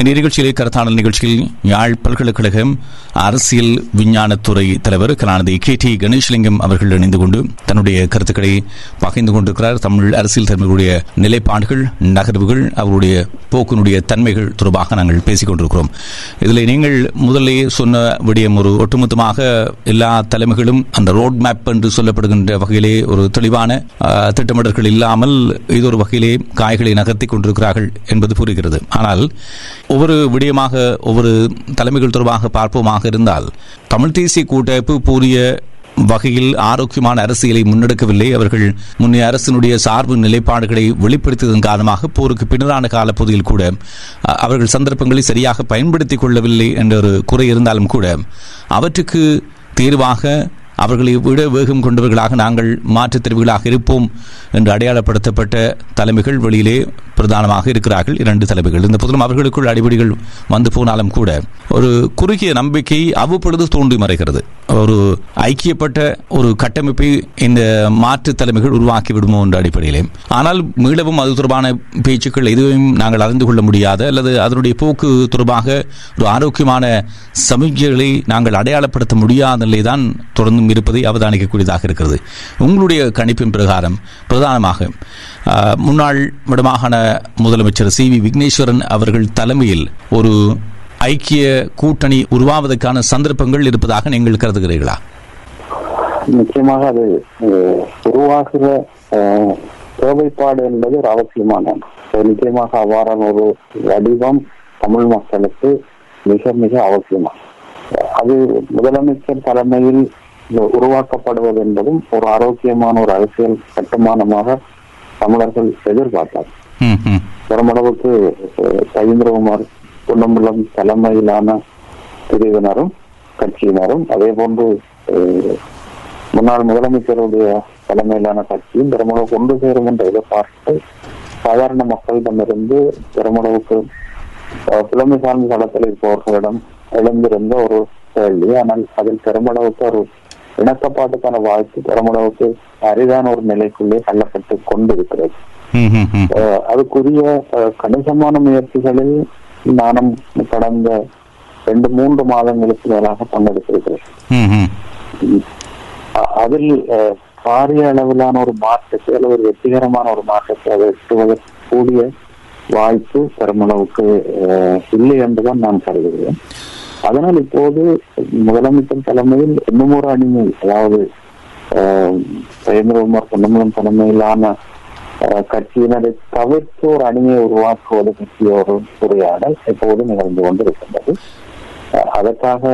இந்நிகழ்ச்சியிலே கருத்தாடல் நிகழ்ச்சியில் யாழ் பல்கலைக்கழகம் அரசியல் விஞ்ஞானத்துறை தலைவர் கருணாநிதி கே டி கணேசலிங்கம் அவர்கள் இணைந்து கொண்டு தன்னுடைய கருத்துக்களை பகிர்ந்து கொண்டிருக்கிறார். தமிழ் அரசியல் தலைவர்களுடைய நிலைப்பாடுகள், நகர்வுகள், அவருடைய போக்கினுடைய தன்மைகள் தொடர்பாக நாங்கள் பேசிக் கொண்டிருக்கிறோம். இதில் நீங்கள் முதலே சொன்ன விடயம், ஒரு ஒட்டுமொத்தமாக எல்லா தலைமைகளும் அந்த ரோட் மேப் என்று சொல்லப்படுகின்ற வகையிலே ஒரு தெளிவான திட்டமிடல்கள் இல்லாமல் இது ஒரு வகையிலே காய்களை நகர்த்தி கொண்டிருக்கிறார்கள் என்பது புரிகிறது. ஆனால் ஒவ்வொரு விடயமாக ஒவ்வொரு தலைமைகள் தொடர்பாக பார்ப்போமாக இருந்தால், தமிழ் தேசிய கூட்டமைப்பு பூரிய வகையில் ஆரோக்கியமான அரசியலை முன்னெடுக்கவில்லை. அவர்கள் முன்னைய அரசினுடைய சார்பு நிலைப்பாடுகளை வெளிப்படுத்தியதன் காரணமாக போருக்கு பின்னரான காலப்பகுதியில் கூட அவர்கள் சந்தர்ப்பங்களை சரியாக பயன்படுத்திக் கொள்ளவில்லை என்ற ஒரு குறை இருந்தாலும் கூட, அவற்றுக்கு தீர்வாக அவர்களை விட வேகம் கொண்டவர்களாக நாங்கள் மாற்றுத் தெரிவுகளாக இருப்போம் என்று அடையாளப்படுத்தப்பட்ட தலைமைகள் வெளியிலே பிரதானமாக இருக்கிறார்கள். இரண்டு தலைமைகள் இந்த பொதுலும் அவர்களுக்குள் அடிப்படைகள் வந்து போனாலும் கூட ஒரு குறுகிய நம்பிக்கை அவ்வப்பொழுது தோன்றி மறைகிறது. ஒரு ஐக்கியப்பட்ட ஒரு கட்டமைப்பை இந்த மாற்றுத் தலைமைகள் உருவாக்கி விடுமோ என்ற அடிப்படையிலே, ஆனால் மீளவும் அது தொடர்பான பேச்சுக்கள் எதுவும் நாங்கள் அறிந்து கொள்ள முடியாத அல்லது அதனுடைய போக்கு தொடர்பாக ஒரு ஆரோக்கியமான சமிக்ஞைகளை நாங்கள் அடையாளப்படுத்த முடியாத நிலைதான் தொடர்ந்து இருப்பதை அவதானிக்கக்கூடியதாக இருக்கிறது. உங்களுடைய கணிப்பின் பிரகாரம் பிரதானமாக முன்னாள் வடமாகாண முதலமைச்சர் சி வி விக்னேஸ்வரன் அவர்கள் தலைமையில் ஒரு ஐக்கிய கூட்டணி உருவாவதற்கான சந்தர்ப்பங்கள் இருப்பதாக நீங்கள் கருதுகிறீர்களா? நிச்சயமாக அது உருவாகிற தேவைப்பாடு என்பது ஒரு அவசியமான, நிச்சயமாக அவ்வாறான ஒரு வடிவம் தமிழ் மக்களுக்கு மிக மிக அவசியமாகும். அது முதலமைச்சர் தலைமையில் உருவாக்கப்படுவது என்பதும் ஒரு ஆரோக்கியமான ஒரு அரசியல் கட்டுமானமாக தமிழர்கள் எதிர்பார்த்தார். பெருமளவுக்கு சைந்திரகுமார் பொன்னம்பலம் தலைமையிலான பிரிவினரும் கட்சியினரும், அதே போன்று முன்னாள் முதலமைச்சருடைய தலைமையிலான கட்சியும் பெருமளவு கொண்டு சேரும் என்ற எதிர்பார்ப்பு சாதாரண மக்களிடமிருந்து பெருமளவுக்கு புலமை சார்ந்த தளத்தில் இருப்பவர்களிடம் எழுந்திருந்த ஒரு கேள்வி. ஆனால் அதில் பெருமளவுக்கு ஒரு இணக்கப்பாட்டுக்கான வாய்ப்பு பெருமளவுக்கு அரிதான ஒரு நிலைக்குள்ளே தள்ளப்பட்டு கொண்டிருக்கிறது. அதுக்குரிய கணிசமான முயற்சிகளில் நானும் கடந்த 2-3 மாதங்களுக்கு மேலாக பங்கெடுத்திருக்கிறேன். அதில் பாரிய அளவிலான ஒரு மாற்றத்தை அல்லது ஒரு வெற்றிகரமான ஒரு மாற்றத்தை அதை எட்டுவதற்கூடிய வாய்ப்பு பெருமளவுக்கு இல்லை என்றுதான் நான் கருதுகிறேன். அதனால் இப்போது முதலமைச்சர் தலைமையில் இன்னும் ஒரு அணிமை, அதாவது சைந்திரகுமார் பொன்னம்பலம் தலைமையிலான கட்சியினரை தவிர்த்து ஒரு அணிமையை உருவாக்குவது பற்றிய ஒரு உரையாடல் இப்போது நிகழ்ந்து கொண்டிருக்கின்றது. அதற்காக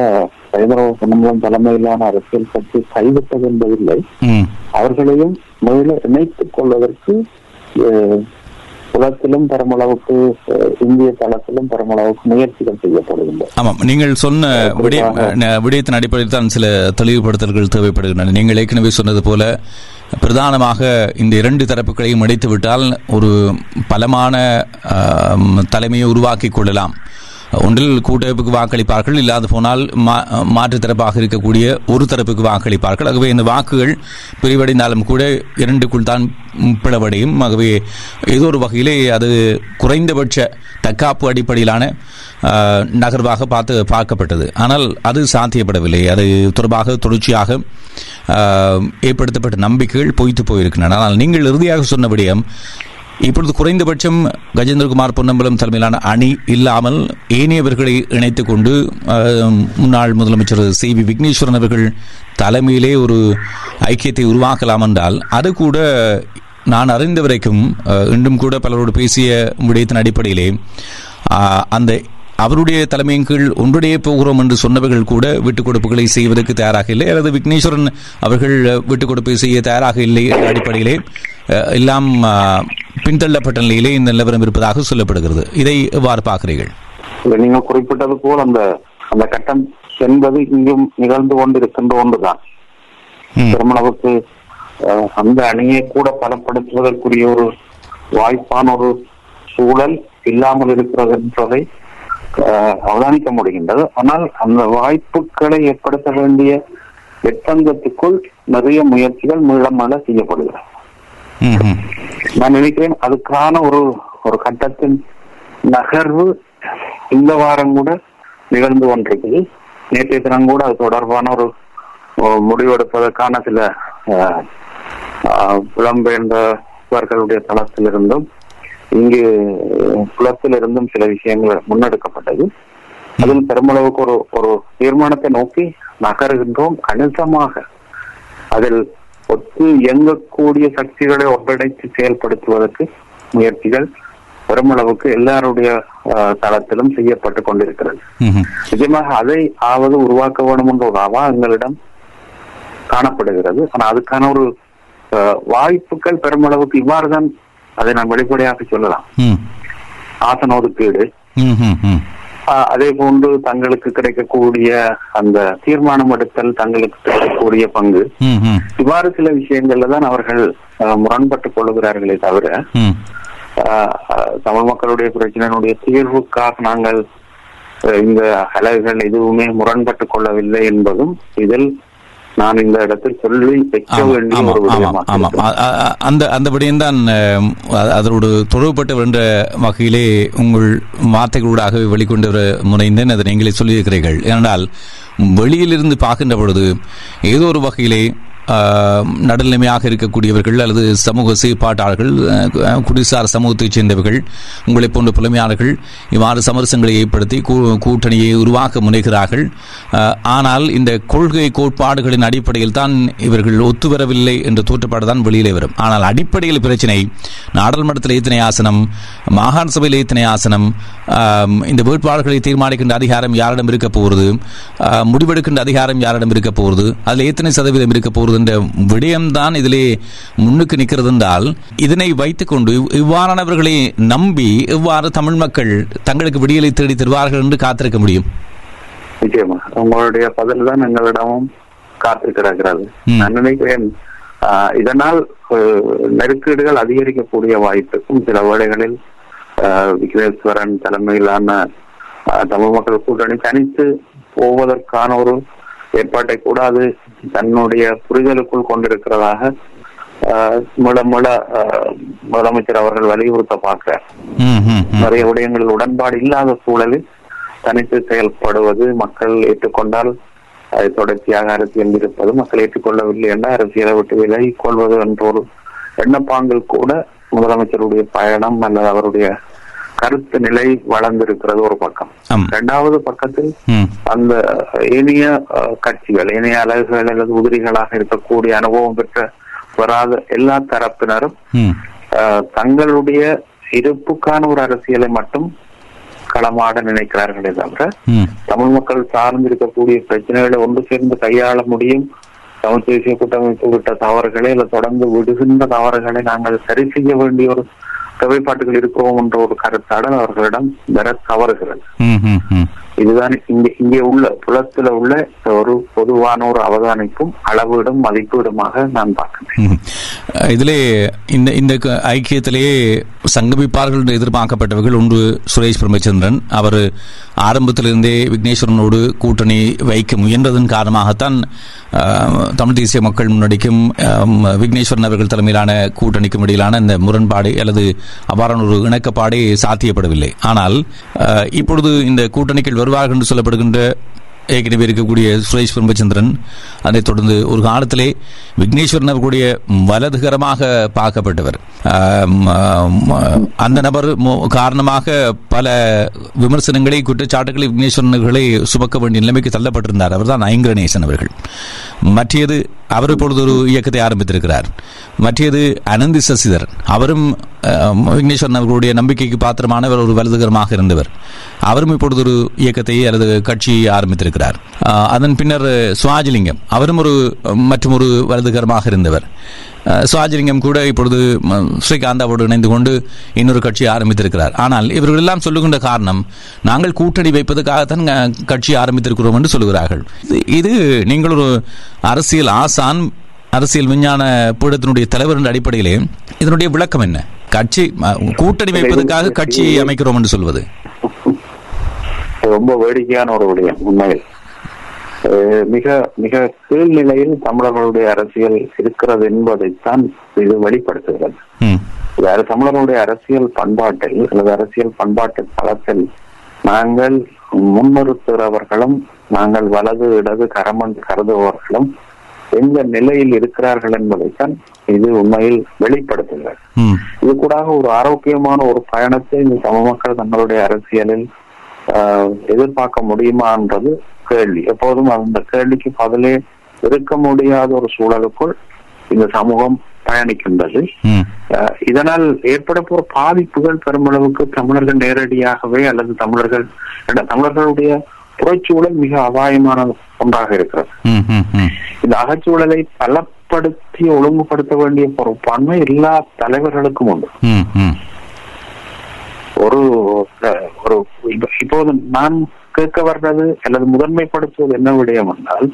சைந்திரகுமார் பொன்னம்பலம் தலைமையிலான அரசியல் கட்சி கைவிட்டது என்பதில்லை, அவர்களையும் மேல இணைத்துக் கொள்வதற்கு புலத்திலும் பெருமளவுக்கு இந்திய தளத்திலும் பெருமளவுக்கு முயற்சிகள் செய்யப்படுகின்றன. ஆமாம், நீங்கள் சொன்ன விடயத்தின் அடிப்படையில் தான் சில தெளிவுபடுத்தல்கள் தேவைப்படுகின்றன. நீங்கள் ஏற்கனவே சொன்னது போல பிரதானமாக இந்த இரண்டு தரப்புகளையும் இணைத்துவிட்டால் ஒரு பலமான தலைமையை உருவாக்கி கொள்ளலாம். ஒன்றில் கூட்டமைப்புக்கு வாக்களிப்பார்கள், இல்லாது போனால் மாற்று தரப்பாக இருக்கக்கூடிய ஒரு தரப்புக்கு வாக்களிப்பார்கள். ஆகவே இந்த வாக்குகள் பிரிவடைந்தாலும் கூட இரண்டுக்குள் தான் பிளவடையும். ஆகவே ஏதோ ஒரு வகையிலே அது குறைந்தபட்ச தற்காப்பு அடிப்படையிலான நகர்வாக பார்க்கப்பட்டது. ஆனால் அது சாத்தியப்படவில்லை. அது தொடர்பாக தொடர்ச்சியாக ஏற்படுத்தப்பட்ட நம்பிக்கைகள் பொய்த்து போயிருக்கின்றன. ஆனால் நீங்கள் இறுதியாக சொன்னபடியும் இப்பொழுது குறைந்தபட்சம் கஜேந்திரகுமார் பொன்னம்பலம் தலைமையிலான அணி இல்லாமல் ஏனையவர்களை இணைத்துக் கொண்டு முன்னாள் முதலமைச்சர் சி வி விக்னேஸ்வரன் அவர்கள் தலைமையிலே ஒரு ஐக்கியத்தை உருவாக்கலாம் என்றால் அது கூட நான் அறிந்த வரைக்கும் இன்றும் கூட பலரோடு பேசிய விடயத்தின் அடிப்படையிலே அந்த அவருடைய தலைமையின் கீழ் ஒன்றுடைய போகிறோம் என்று சொன்னவர்கள் கூட விட்டுக் கொடுப்புகளை செய்வதற்கு தயாராக இல்லை, அல்லது விக்னேஸ்வரன் அவர்கள் விட்டுக் கொடுப்பை செய்ய தயாராக இல்லை என்ற அடிப்படையிலே எல்லாம் பின்தள்ளப்பட்ட நிலையிலே இந்த நிலவரம் இருப்பதாக சொல்லப்படுகிறது. இதை எவ்வாறு பார்க்கிறீர்கள்? நீங்கள் குறிப்பிட்டது போல் அந்த கட்டம் என்பது இங்கும் நிகழ்ந்து கொண்டிருக்கின்ற ஒன்றுதான். திருமணத்துக்கு அந்த அணியை கூட பலப்படுத்துவதற்குரிய ஒரு வாய்ப்பான ஒரு சூழல் இல்லாமல் இருக்கிறது என்பதை அவதானிக்க முடிகின்றது. ஆனால் அந்த வாய்ப்புகளை ஏற்படுத்த வேண்டிய எட்டங்கத்துக்குள் நிறைய முயற்சிகள் மீளமாக செய்யப்படுகிறது. நான் நினைக்கிறேன் அதுக்கான ஒரு கட்டத்தின் நகர்வு இந்த வாரம் கூட நிகழ்ந்து கொண்டிருக்குது. நேற்றைய தினம் கூட அது தொடர்பான ஒரு முடிவெடுப்பதற்கான சில புலம்பெயர்ந்தவர்களுடைய தளத்திலிருந்தும் இங்கு புலத்திலிருந்தும் சில விஷயங்கள் முன்னெடுக்கப்பட்டது. அதில் பெருமளவுக்கு ஒரு ஒரு தீர்மானத்தை நோக்கி நகர்கின்றோம். கணிசமாக அதில் ஒத்து இயங்கக்கூடிய சக்திகளை ஒப்படைத்து செயல்படுத்துவதற்கு முயற்சிகள் பெருமளவுக்கு எல்லாருடைய தளத்திலும் செய்யப்பட்டு கொண்டிருக்கிறது. நிஜமாக அதை ஆவது உருவாக்க வேண்டும் என்ற ஒரு அவா எங்களிடம் காணப்படுகிறது. ஆனால் அதுக்கான ஒரு வாய்ப்புகள் பெருமளவுக்கு இவ்வாறுதான், அதை நான் வெளிப்படையாக சொல்லலாம். ஆசன ஒதுக்கீடு, அதே போன்று தங்களுக்கு கிடைக்கக்கூடிய அந்த தீர்மானம் எடுத்தல், தங்களுக்கு கிடைக்கக்கூடிய பங்கு, இவ்வாறு சில விஷயங்கள்ல தான் அவர்கள் முரண்பட்டுக் கொள்ளுகிறார்களே தவிர தமிழ் மக்களுடைய பிரச்சனையினுடைய தீர்வுக்காக நாங்கள் இந்த அலகுகள் எதுவுமே முரண்பட்டுக் கொள்ளவில்லை என்பதும் இதில் நான் இந்த இடத்தில் சொல்லி வைக்க வேண்டும் ஒரு விடயம் தான். அதோடு தொடர்பட்டு வருகின்ற வகையிலே உங்கள் வார்த்தைகளூடாகவே வெளிக்கொண்டு வர முனைந்தேன். அதை நீங்களே சொல்லியிருக்கிறீர்கள். ஏனென்றால் வெளியிலிருந்து பார்க்கின்ற பொழுது ஏதோ ஒரு வகையிலே நடுநிலைமையாக இருக்கக்கூடியவர்கள் அல்லது சமூக செயற்பாட்டாளர்கள், குடிசார் சமூகத்தைச் சேர்ந்தவர்கள், உங்களை போன்ற புலமையாளர்கள் இவ்வாறு சமரசங்களை ஏற்படுத்தி கூட்டணியை உருவாக்க முனைகிறார்கள். ஆனால் இந்த கொள்கை கோட்பாடுகளின் அடிப்படையில் தான் இவர்கள் ஒத்துவரவில்லை என்ற தோற்றப்பாடு தான் வெளியிலே வரும். ஆனால் அடிப்படையில் பிரச்சினை நாடாளுமன்றத்தில் எத்தனை ஆசனம், மாகாண சபையில் எத்தனை ஆசனம், இந்த வேட்பாளர்களை தீர்மானிக்கின்ற அதிகாரம் யாரிடம் இருக்க போகிறது, முடிவெடுக்கின்ற அதிகாரம் யாரிடம் இருக்க போகிறது, அதில் எத்தனை சதவீதம் இருக்க போகிறது விடயம்தான் இதிலே முன்னுக்கு நிற்கிறது என்றால், இதனை வைத்துக் கொண்டு இவ்வாறானவர்களை நம்பி எவ்வாறு தமிழ் மக்கள் தங்களுக்கு விடியலை தேடி தருவார்கள் என்று காத்திருக்க முடியும்? நிச்சயமா உங்களுடைய பதில் தான் எங்களிடமும் காத்திருக்கிறார்கள். நான் நினைக்கிறேன் இதனால் நெருக்கீடுகள் அதிகரிக்கக்கூடிய வாய்ப்புக்கும் சில வேளைகளில் விக்னேஸ்வரன் தலைமையிலான தமிழ் மக்கள் கூட்டணி தனித்து போவதற்கான ஒரு ஏற்பாட்டை கூட அது தன்னுடைய புரிதலுக்குள் கொண்டிருக்கிறதாக முதலமைச்சர் அவர்கள் வலியுறுத்த பார்க்கிறார். நிறைய விடயங்களில் உடன்பாடு இல்லாத சூழலில் தனித்து செயல்படுவது மக்கள் ஏற்றுக்கொண்டால் அதை தொடர்ச்சியாக அரசியல் இருப்பது, மக்கள் ஏற்றுக்கொள்ளவில்லை என்றால் அரசியலை விட்டு விலகிக் கொள்வது என்ற ஒரு எண்ணப்பாங்கில் கூட முதலமைச்சருடைய பயணம் அல்லது அவருடைய கருத்து நிலை வளர்ந்திருக்கிறது ஒரு பக்கம். இரண்டாவது பக்கத்தில் அந்த ஏனைய கட்சிகள், ஏனைய அலகுகள் அல்லது உதிரிகளாக இருக்கக்கூடிய அனுபவம் பெற்ற வராத எல்லா தரப்பினரும் தங்களுடைய இருப்புக்கான ஒரு அரசியலை மட்டும் களமாட நினைக்கிறார்களே தவிர தமிழ் மக்கள் சார்ந்திருக்கக்கூடிய பிரச்சனைகளை ஒன்று சேர்ந்து கையாள முடியும், தமிழ் தேசிய கூட்டமைப்பு விட்ட தவறுகளை அல்ல தொடர்ந்து விடுகின்ற தவறுகளை நாங்கள் சரி செய்ய வேண்டிய ஒரு செயல்பாட்டுகள் இருக்கிறோம் என்ற ஒரு கருத்தாடல் அவர்களிடம் வர தவறுகிறது. இதுதான் இங்கே உள்ள புலத்துல உள்ள ஒரு பொதுவான ஒரு அவதானிப்பும் அளவீடும் மதிப்பீடுமாக நான் பார்க்கிறேன். இதிலே இந்த ஐக்கியத்திலேயே சங்கமிப்பார்கள் என்று எதிர்பார்க்கப்பட்டவர்கள் ஒன்று சுரேஷ் பிரமச்சந்திரன். அவர் ஆரம்பத்திலிருந்தே விக்னேஸ்வரனோடு கூட்டணி வைக்க முயன்றதன் காரணமாகத்தான் தமிழ் தேசிய மக்கள் முன்னணிக்கும் விக்னேஸ்வரன் அவர்கள் தலைமையிலான கூட்டணிக்கும் இடையிலான இந்த முரண்பாடு அல்லது அவ்வாறான ஒரு இணக்கப்பாடே சாத்தியப்படவில்லை. ஆனால் இப்பொழுது இந்த கூட்டணிகள் வருவார்கள் என்று சொல்லப்படுகின்ற ஏற்கனவே இருக்கக்கூடிய சுரேஷ் பிரமச்சந்திரன், அதைத் தொடர்ந்து ஒரு காலத்திலே விக்னேஸ்வரன் அவர்களுடைய வலதுகரமாக பார்க்கப்பட்டவர், அந்த நபர் காரணமாக பல விமர்சனங்களை, குற்றச்சாட்டுகளை விக்னேஸ்வரன்களை சுமக்க வேண்டிய நிலைமைக்கு தள்ளப்பட்டிருந்தார். அவர் தான் ஐங்கணேசன் அவர்கள். மற்றது அவர் இப்பொழுது ஒரு இயக்கத்தை ஆரம்பித்திருக்கிறார். மற்றது அனந்தி சசிதரன், அவரும் விக்னேஸ்வரன் அவர்களுடைய நம்பிக்கைக்கு பாத்திரமானவர், ஒரு வலதுகரமாக இருந்தவர். அவரும் இப்பொழுது ஒரு இயக்கத்தை அல்லது கட்சியை ஆரம்பித்திருக்கிறார். அதன் பின்னர் சிவாஜிலிங்கம், அவரும் ஒரு மற்றொரு வலதுகரமாக இருந்தவர். சுவாஜிலிங்கம் கூட இப்பொழுது ஸ்ரீகாந்தாவோடு இணைந்து கொண்டு இன்னொரு கட்சி ஆரம்பித்திருக்கிறார். ஆனால் இவர்கள் எல்லாம் சொல்லுகின்ற காரணம், நாங்கள் கூட்டணி வைப்பதற்காகத்தான் கட்சி ஆரம்பித்திருக்கிறோம் என்று சொல்லுகிறார்கள். இது நீங்கள் ஒரு அரசியல் ஆசான், அரசியல் விஞ்ஞான பீடத்தினுடைய தலைவர் என்ற அடிப்படையிலே இதனுடைய விளக்கம் என்ன? கட்சி கூட்டணி வைப்பதற்காக கட்சியை அமைக்கிறோம் என்று சொல்வது ரொம்ப வேடிக்கையான ஒரு விடயம். உண்மையில் மிக மிக கீழ்நிலையில் தமிழர்களுடைய அரசியல் இருக்கிறது என்பதைத்தான் இது வெளிப்படுத்துகிறது. தமிழர்களுடைய அரசியல் பண்பாட்டில் அல்லது அரசியல் பண்பாட்டு தளத்தில் நாங்கள் முன்னிறுத்துறவர்களும், நாங்கள் வலது இடது கரமன் கருதுபவர்களும் எந்த நிலையில் இருக்கிறார்கள் என்பதைத்தான் இது உண்மையில் வெளிப்படுத்துகிறது. இது கூட ஒரு ஆரோக்கியமான ஒரு பயணத்தை இந்த சமமக்கள் தங்களுடைய அரசியலில் எதிர்பார்க்க முடியுமா என்றது கேள்வி. எப்போதும் அந்த கேள்விக்கு பதிலே இருக்க முடியாத ஒரு சூழலுக்குள் இந்த சமூகம் பயணிக்கின்றது. இதனால் ஏற்பட போற பாதிப்புகள் பெருமளவுக்கு தமிழர்கள் நேரடியாகவே அல்லது தமிழர்களுடைய புறச்சூழல் மிக அபாயமான ஒன்றாக இருக்கிறது. இந்த அகச்சூழலை பலப்படுத்தி ஒழுங்குபடுத்த வேண்டிய பொறுப்பாண்மை எல்லா தலைவர்களுக்கும் உண்டு. ஒரு ஒரு இப்போது நான் கேட்க வர்றது அல்லது முதன்மைப்படுத்துவது என்ன விடயம் என்றால்,